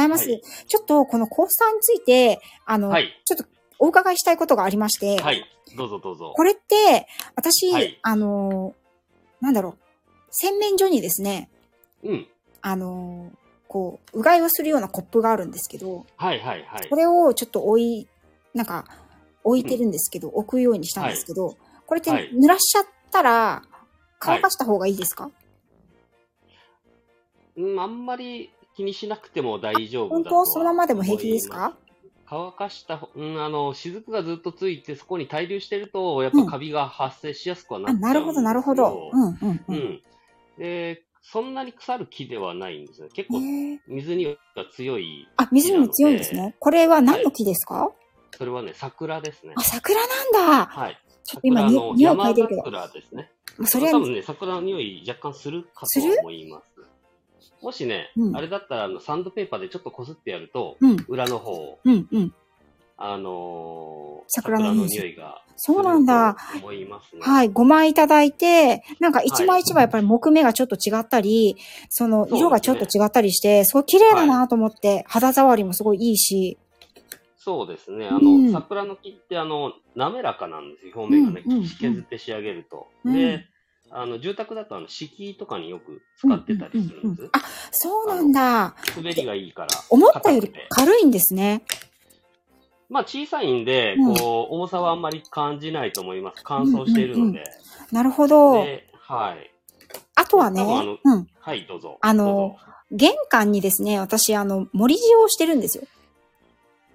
ます。はい、ちょっと、このコースさんについて、あの、はい、ちょっとお伺いしたいことがありまして、はい、どうぞどうぞ。これって、私、はい、あの、なんだろう、洗面所にですね、うん、あの、こう、うがいをするようなコップがあるんですけど、はいはいはい。これをちょっと置い、なんか、置いてるんですけど、うん、置くようにしたんですけど、はい、これって濡らしちゃったら乾かした方がいいですか？はい、うん、あんまり気にしなくても大丈夫だと。本当そのままでも平気ですか？乾かした、うん、あの、雫がずっとついて、そこに滞留してると、やっぱカビが発生しやすくはなっちゃうんですけど、うん、あ、なるほど、なるほど。うん、うん、うん。うん、で、そんなに腐る木ではないんですね。結構、水には強い。あ、水にも強いんですね。これは何の木ですか？はい、それはね、桜ですね。あ、桜なんだ。はい。ちょっと今、匂い嗅いでるけど。桜ですね。それは多分ね、桜の匂い若干するかと思います。もしね、うん、あれだったらあのサンドペーパーでちょっとこすってやると、うん、裏の方、うんうん、あのー、桜の匂いがすると思いますね。そうなんだ。はい、ごまいいただいて、なんかいちまいいちまいやっぱり木目がちょっと違ったり、その色がちょっと違ったりして、すごい綺麗だなと思って、はい、肌触りもすごいいいし。そうですね。あの、うん、桜の木ってあの滑らかなんですよ。表面がね、うんうんうん、削って仕上げると。うん、で、あの住宅だとあの敷居とかによく使ってたりするんです。うんうんうんうん、あ、そうなんだ。滑りがいいから。思ったより軽いんですね。まあ小さいんで、うん、こう重さはあんまり感じないと思います。乾燥しているので。うんうんうん、なるほど。で、はい。あとはね、あの、うん、はいどうぞ。あの玄関にですね、私あの盛り地をしてるんですよ。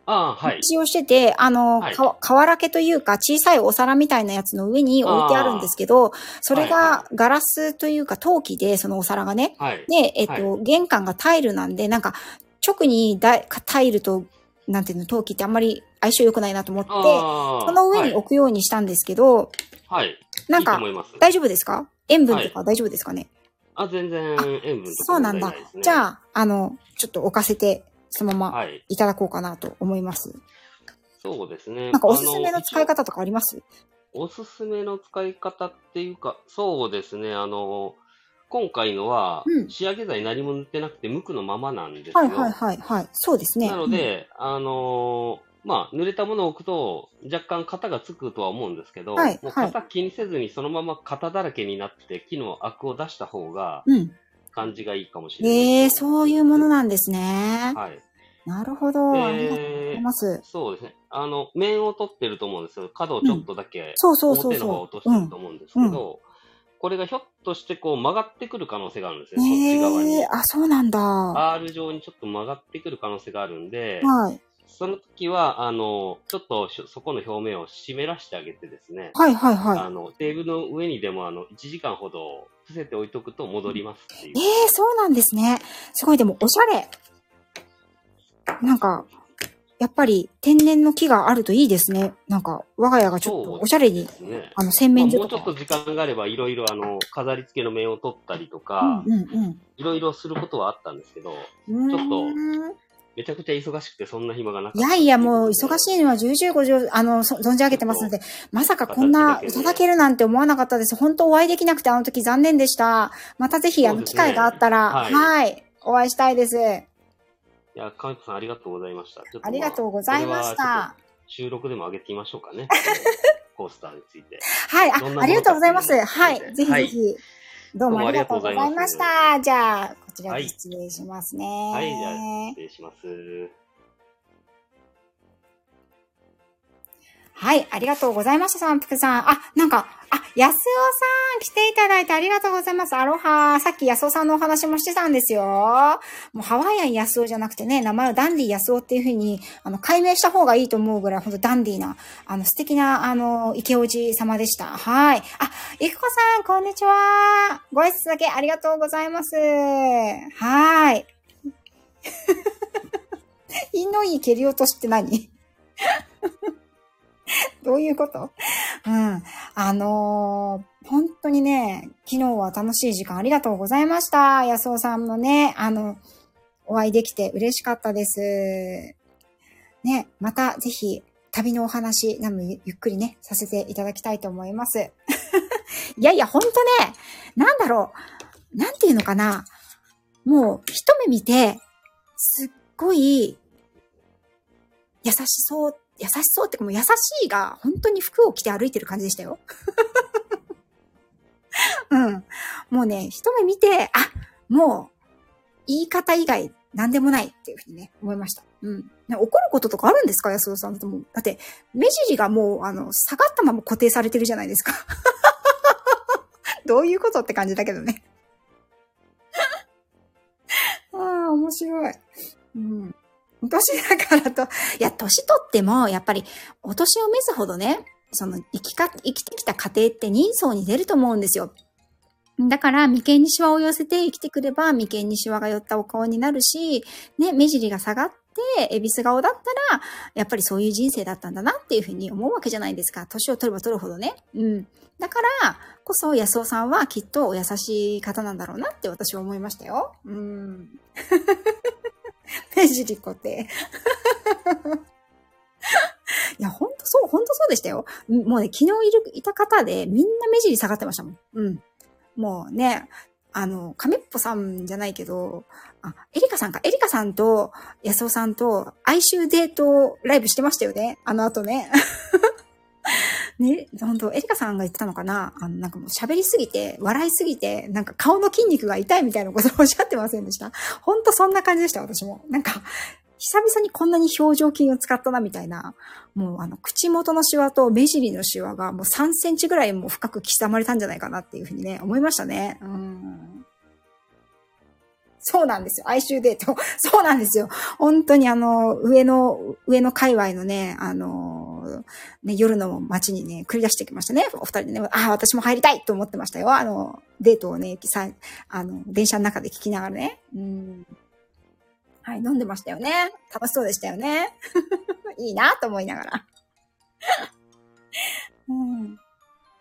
ああ、はい。使用してて、あの、はい、か、瓦けというか、小さいお皿みたいなやつの上に置いてあるんですけど、それがガラスというか、陶器で、そのお皿がね。はい、で、えっと、はい、玄関がタイルなんで、なんか、直にだタイルと、なんていうの、陶器ってあんまり相性良くないなと思って、その上に置くようにしたんですけど、はい。なんか、いいと思います。大丈夫ですか？塩分とか大丈夫ですかね？はい、あ、全然塩分とか、ね。そうなんだ。じゃあ、あの、ちょっと置かせて、そのままいただこうかなと思います。はい、そうですね。なんかおすすめの使い方とかあります？おすすめの使い方っていうか、そうですね。あの、今回のは仕上げ剤何も塗ってなくて無垢のままなんですよ。はいはいはいはい。そうですね。なので、うん、あの、まあ、濡れたものを置くと若干型がつくとは思うんですけど、はいはい、もう型気にせずにそのまま型だらけになって木のアクを出した方が、うん、感じがいいかもしれない。ええー、そういうものなんですね。はい。なるほど。ありがとうございます。そうですね。あの、面を取ってると思うんですよ。角をちょっとだけ、うん、そうそうそうそう。表の方を落としてると思うんですけど、うんうん、これがひょっとしてこう曲がってくる可能性があるんですよ、えー、そっち側に。あ、そうなんだ。R 状にちょっと曲がってくる可能性があるんで、はい、その時はあのちょっとそこの表面を湿らしてあげてですね、はいはいはい、あのテーブルの上にでもあのいちじかんほど伏せて置いとくと戻りますっていう。えー、そうなんですね。すごい、でもおしゃれ。なんかやっぱり天然の木があるといいですね。なんか我が家がちょっとおしゃれに、ね、あの洗面所とか、まあ、もうちょっと時間があればいろいろあの飾り付けの面を取ったりとかいろいろすることはあったんですけど、うん、ちょっとめちゃくちゃ忙しくてそんな暇がなかった。いやいや、もう忙しいのは重々ごあの存じ上げてますので、まさかこんないただけるなんて思わなかったです。本当お会いできなくてあの時残念でした。またぜひあの機会があったら、はい、はい、お会いしたいです。いや、かみこさんありがとうございました。ちょっとまあ、ありがとうございました。収録でも上げてみましょうかね。コースターについて。はい、あ、ありがとうございます。はい、ぜひぜひ。はい、どうもありがとうございました。じゃあ、こちらで失礼しますね。はい、はい、じゃあ失礼します。はい、ありがとうございました、三福さん。あ、なんか、あ、安尾さん、来ていただいてありがとうございます。アロハー。さっき安尾さんのお話もしてたんですよ。もうハワイアン安尾じゃなくてね、名前をダンディ安尾っていう風に、あの、改名した方がいいと思うぐらい、ほんとダンディな、あの、素敵な、あの、池おじ様でした。はい。あ、ゆきこさん、こんにちは。ご挨拶だけありがとうございます。はい。いのいい蹴り落としって何どういうこと？うん。あのー、本当にね、昨日は楽しい時間ありがとうございました。安尾さんもね、あの、お会いできて嬉しかったです。ね、またぜひ、旅のお話、なむゆっくりね、させていただきたいと思います。いやいや、本当ね、なんだろう、なんていうのかな。もう、一目見て、すっごい、優しそう。優しそうってか、もう優しいが、本当に服を着て歩いてる感じでしたよ。うん。もうね、一目見て、あ、もう、言い方以外何でもないっていうふうにね、思いました。うん。怒ることとかあるんですか、安尾さん。だって、目尻がもう、あの、下がったまま固定されてるじゃないですか。どういうことって感じだけどね。ああ、面白い。うん。年だからと、いや、年取っても、やっぱり、お年を召すほどね、その、生きか、生きてきた過程って人相に出ると思うんですよ。だから、眉間にシワを寄せて生きてくれば、眉間にシワが寄ったお顔になるし、ね、目尻が下がって、エビス顔だったら、やっぱりそういう人生だったんだなっていうふうに思うわけじゃないですか。年を取れば取るほどね。うん。だから、こそ、安尾さんはきっとお優しい方なんだろうなって私は思いましたよ。うん。目尻固定。いや、ほんとそう、ほんとそうでしたよ。もうね、昨日いる、いた方でみんな目尻下がってましたもん。うん。もうね、あの、亀っぽさんじゃないけど、あ、エリカさんか。エリカさんと安尾さんと哀愁デートライブしてましたよね。あの後ね。ね、ほんと、エリカさんが言ってたのかな、あの、なんかもう喋りすぎて、笑いすぎて、なんか顔の筋肉が痛いみたいなことをおっしゃってませんでした？ほんとそんな感じでした、私も。なんか、久々にこんなに表情筋を使ったな、みたいな。もう、あの、口元のシワと目尻のシワがもうさんセンチぐらいもう深く刻まれたんじゃないかなっていうふうにね、思いましたね。うん。そうなんですよ。哀愁デート。そうなんですよ。本当にあの、上の、上の界隈のね、あの、ね、夜の街にね、繰り出してきましたね。お二人でね、ああ、私も入りたいと思ってましたよ。あの、デートをね、さ、あの、電車の中で聞きながらね。うん。はい、飲んでましたよね。楽しそうでしたよね。いいなと思いながら。うん。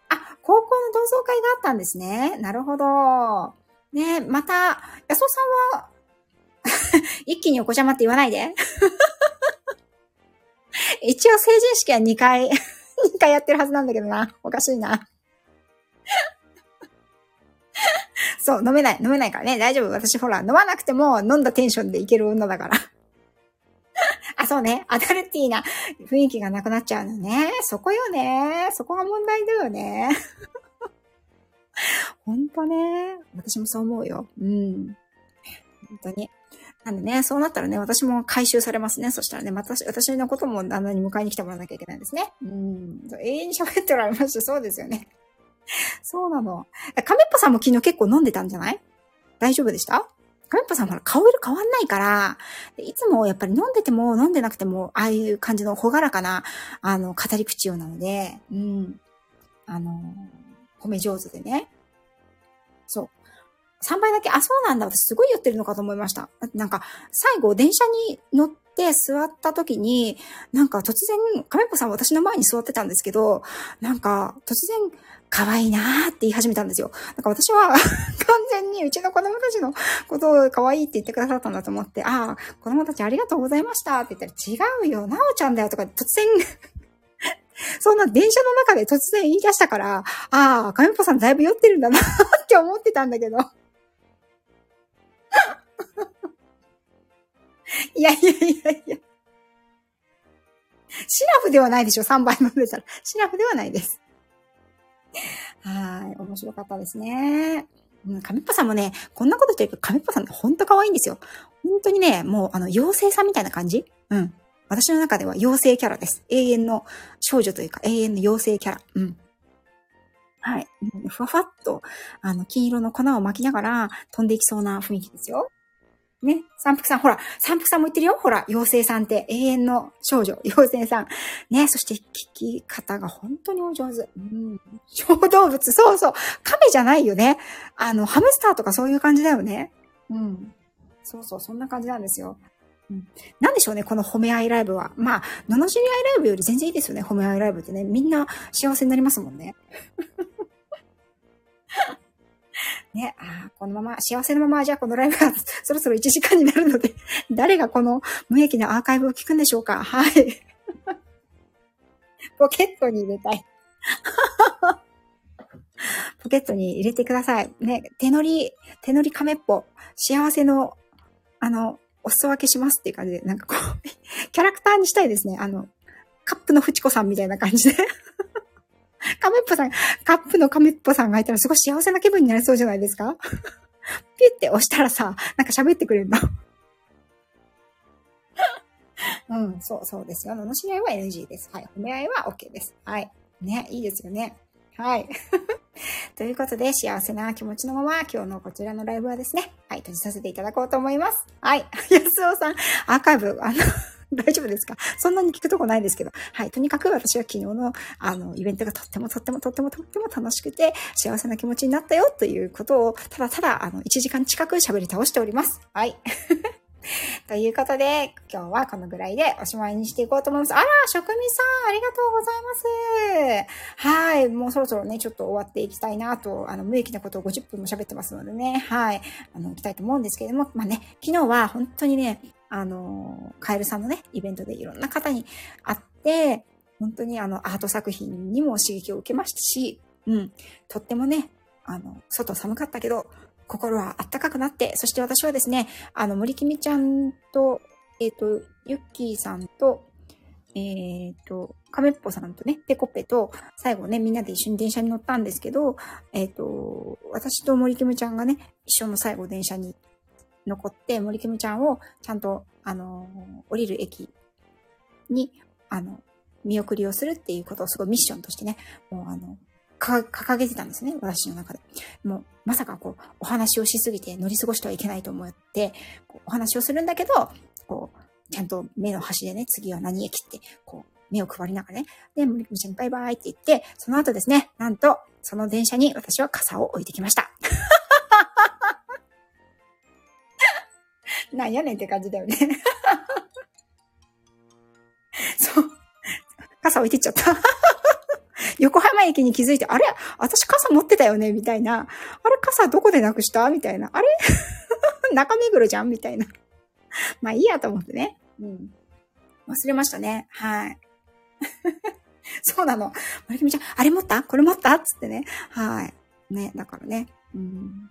あ、高校の同窓会があったんですね。なるほど。ねえ、また、安尾さんは、一気にお子ちゃまって言わないで。一応成人式はにかい、にかいやってるはずなんだけどな。おかしいな。そう、飲めない、飲めないからね。大丈夫。私ほら、飲まなくても飲んだテンションでいける女だから。あ、そうね。アダルティーな雰囲気がなくなっちゃうのね。そこよね。そこが問題だよね。ほんとね。私もそう思うよ。うん。本当に。なんでね、そうなったらね、私も回収されますね。そしたらね、また私のことも旦那に迎えに来てもらわなきゃいけないんですね。うん。永遠に喋っておられました。そうですよね。そうなの。亀っぱさんも昨日結構飲んでたんじゃない？大丈夫でした？亀っぱさんは顔色変わんないから、いつもやっぱり飲んでても飲んでなくても、ああいう感じのほがらかな、あの、語り口ようなので、うん。あの、褒め上手でね。そう。さんばいだけ、あ、そうなんだ。私すごい言ってるのかと思いました。なんか、最後、電車に乗って座った時に、なんか突然、亀っぱさんは私の前に座ってたんですけど、なんか、突然、可愛いなーって言い始めたんですよ。なんか私は完全にうちの子供たちのことを可愛いって言ってくださったんだと思って、ああ、子供たちありがとうございましたって言ったら、違うよ、なおちゃんだよとか突然、そんな電車の中で突然言い出したから、ああ、亀っぱさんだいぶ酔ってるんだなって思ってたんだけど。いやいやいやいや。シラフではないでしょ、さんばい飲んでたら。シラフではないです。はい、面白かったですね。うん、亀っぱさんもね、こんなこと言ってるけど、亀っぱさんってほんと可愛いんですよ。本当にね、もうあの、妖精さんみたいな感じ？うん。私の中では妖精キャラです。永遠の少女というか、永遠の妖精キャラ。うん。はい。ふわふわっと、あの、金色の粉を巻きながら飛んでいきそうな雰囲気ですよ。ね。三福さん、ほら、三福さんも言ってるよ。ほら、妖精さんって永遠の少女、妖精さん。ね。そして聞き方が本当にお上手。うん。小動物、そうそう。亀じゃないよね。あの、ハムスターとかそういう感じだよね。うん。そうそう、そんな感じなんですよ。うん、なんでしょうね、この褒め合いライブは。まあ、ののしり合いライブより全然いいですよね、褒め合いライブってね。みんな幸せになりますもんね。ね、あ、このまま、幸せのまま、じゃあこのライブがそろそろいちじかんになるので、誰がこの無益なアーカイブを聞くんでしょうか。はい。ポケットに入れたい。ポケットに入れてください。ね、手乗り、手乗り亀っぽ、幸せの、あの、お裾分けしますっていう感じで、なんかこう、キャラクターにしたいですね。あの、カップのフチコさんみたいな感じで。カメッポさん、カップのカメッポさんがいたらすごい幸せな気分になりそうじゃないですか？ピュって押したらさ、なんか喋ってくれるの。うん、そうそうですよ。罵り合いは エヌジー です。はい。褒め合いは OK です。はい。ね、いいですよね。はい。ということで、幸せな気持ちのまま、今日のこちらのライブはですね、はい、閉じさせていただこうと思います。はい。安尾さん、アーカイブ、あの、大丈夫ですか？そんなに聞くとこないですけど。はい。とにかく私は昨日の、あの、イベントがとってもとってもとってもとっても楽しくて、幸せな気持ちになったよということを、ただただ、あの、いちじかん近く喋り倒しております。はい。ということで、今日はこのぐらいでおしまいにしていこうと思います。あら、職味さん、ありがとうございます。はい、もうそろそろね、ちょっと終わっていきたいなと、あの、無益なことをごじゅっぷんも喋ってますのでね、はい、あの、いきたいと思うんですけれども、まあね、昨日は本当にね、あの、カエルさんのね、イベントでいろんな方に会って、本当にあの、アート作品にも刺激を受けましたし、うん、とってもね、あの、外寒かったけど、心はあったかくなって、そして私はですね、あの、森君ちゃんと、えっと、ゆっきーさんと、えっと、かめっぽさんとね、ペコペと、最後ね、みんなで一緒に電車に乗ったんですけど、えっと、私と森君ちゃんがね、一緒の最後電車に残って、森君ちゃんをちゃんと、あの、降りる駅に、あの、見送りをするっていうことをすごいミッションとしてね、もうあの、か、掲げてたんですね、私の中で。もう、まさかこう、お話をしすぎて乗り過ごしてはいけないと思って、こうお話をするんだけど、こう、ちゃんと目の端でね、次は何駅って、こう、目を配りながらね、で、森君ちゃんバイバイって言って、その後ですね、なんと、その電車に私は傘を置いてきました。なんやねんって感じだよね。そう。傘置いてっちゃった。横浜駅に気づいて、あれ？私傘持ってたよねみたいな。あれ傘どこでなくしたみたいな。あれ中目黒じゃんみたいな。まあいいやと思ってね。うん。忘れましたね。はい。そうなの。まるきみちゃん、あれ持った？これ持った？つってね。はい。ね、だからね。うん。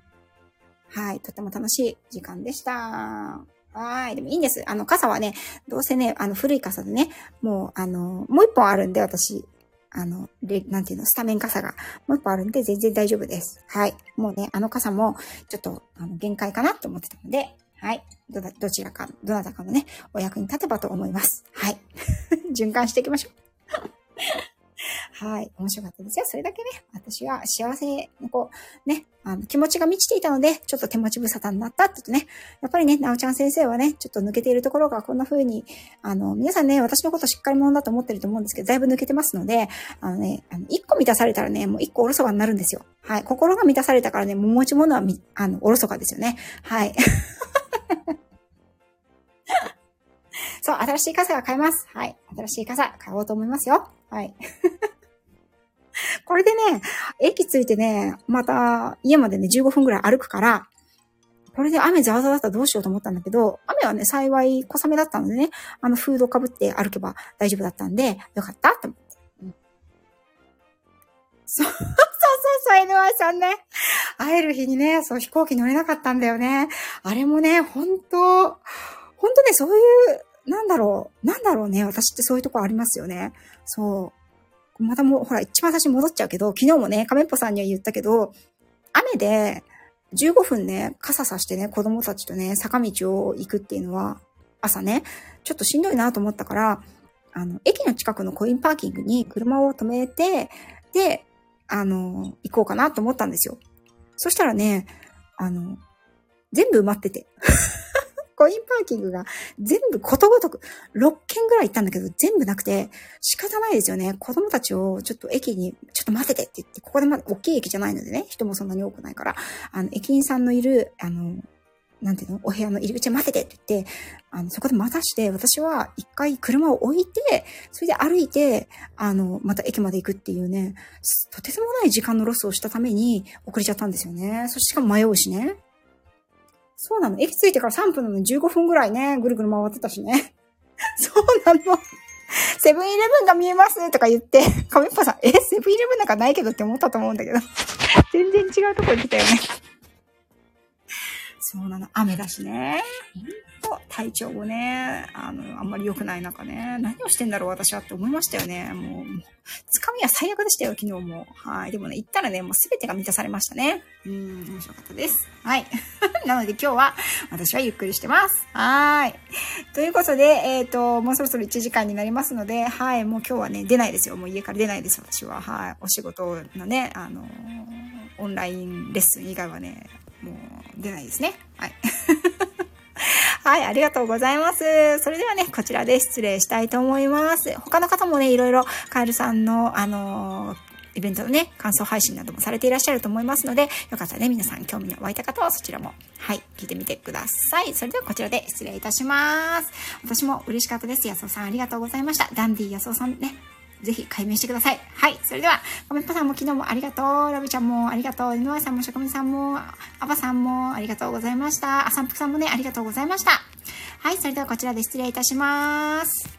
はい。とても楽しい時間でした。はい。でもいいんです。あの傘はね、どうせね、あの古い傘でね、もう、あの、もう一本あるんで私。あの、なんていうの、スタメン傘がもう一個あるんで全然大丈夫です。はい。もうね、あの傘もちょっとあの限界かなと思ってたので、はい。ど、どちらか、どなたかのね、お役に立てばと思います。はい。循環していきましょう。はい、面白かったですよ。それだけね、私は幸せのこう、ね、あの、気持ちが満ちていたので、ちょっと手持ち無沙汰になったってとね、やっぱりね、なおちゃん先生はね、ちょっと抜けているところがこんな風に、あの、皆さんね、私のことしっかり者だと思ってると思うんですけど、だいぶ抜けてますので、あのね、あの一個満たされたらね、もう一個おろそかになるんですよ。はい、心が満たされたからね、もう持ち物はみ、あの、おろそかですよね。はい。そう、新しい傘が買えます。はい。新しい傘買おうと思いますよ。はい。これでね、駅着いてね、また家までね、じゅうごふんぐらい歩くから、これで雨ザワザワだったらどうしようと思ったんだけど、雨はね、幸い小雨だったのでね、あの、フードをかぶって歩けば大丈夫だったんで、よかったって思って。うん、そうそうそう、そう、エヌワイ さんね。会える日にね、そう、飛行機乗れなかったんだよね。あれもね、ほんと、ほんとね、そういう、なんだろう、なんだろうね。私ってそういうとこありますよね。そう。またもう、ほら、一番最初に戻っちゃうけど、昨日もね、亀っぽさんには言ったけど、雨でじゅうごふんね、傘さしてね、子供たちとね、坂道を行くっていうのは、朝ね、ちょっとしんどいなと思ったから、あの、駅の近くのコインパーキングに車を止めて、で、あの、行こうかなと思ったんですよ。そしたらね、あの、全部埋まってて。コインパーキングが全部ことごとくろっけんぐらい行ったんだけど全部なくて仕方ないですよね。子供たちをちょっと駅にちょっと待っててって言って、ここでまだ大きい駅じゃないのでね、人もそんなに多くないから、あの駅員さんのいるあのなんていうのお部屋の入り口で待っててって言って、あのそこで待たして、私は一回車を置いて、それで歩いてあのまた駅まで行くっていうね、とてつもない時間のロスをしたために遅れちゃったんですよね。そしかも迷うしね。そうなの。駅着いてからさんぷんなのにじゅうごふんぐらいね、ぐるぐる回ってたしね。そうなの。セブンイレブンが見えますとか言って、亀っぽさん、え、セブンイレブンなんかないけどって思ったと思うんだけど。全然違うとこ行ってたよね。そうなの。雨だしね。ほんと、体調もね、あの、あんまり良くない中ね、何をしてんだろう私はって思いましたよね。もう、つかみは最悪でしたよ、昨日も。はい。でもね、行ったらね、もうすべてが満たされましたね。うん、面白かったです。はい。なので今日は私はゆっくりしてます。はい。ということで、えっと、もうそろそろいちじかんになりますので、はい。もう今日はね、出ないですよ。もう家から出ないです、私は。はい。お仕事のね、あの、オンラインレッスン以外はね、もう出ないですね。はい。はい、ありがとうございます。それではね、こちらで失礼したいと思います。他の方もね、いろいろカエルさんの、あのー、イベントのね、感想配信などもされていらっしゃると思いますので、よかったらね、皆さん興味の湧いた方はそちらも、はい、聞いてみてください。それではこちらで失礼いたします。私も嬉しかったです。安尾さん、ありがとうございました。ダンディ安尾さんね、ぜひ解明してください。はい。それでは、コメッパさんも昨日もありがとう。ラビちゃんもありがとう。井上さんも、しょこみさんも、アバさんもありがとうございました。あさんぷくさんもね、ありがとうございました。はい。それではこちらで失礼いたします。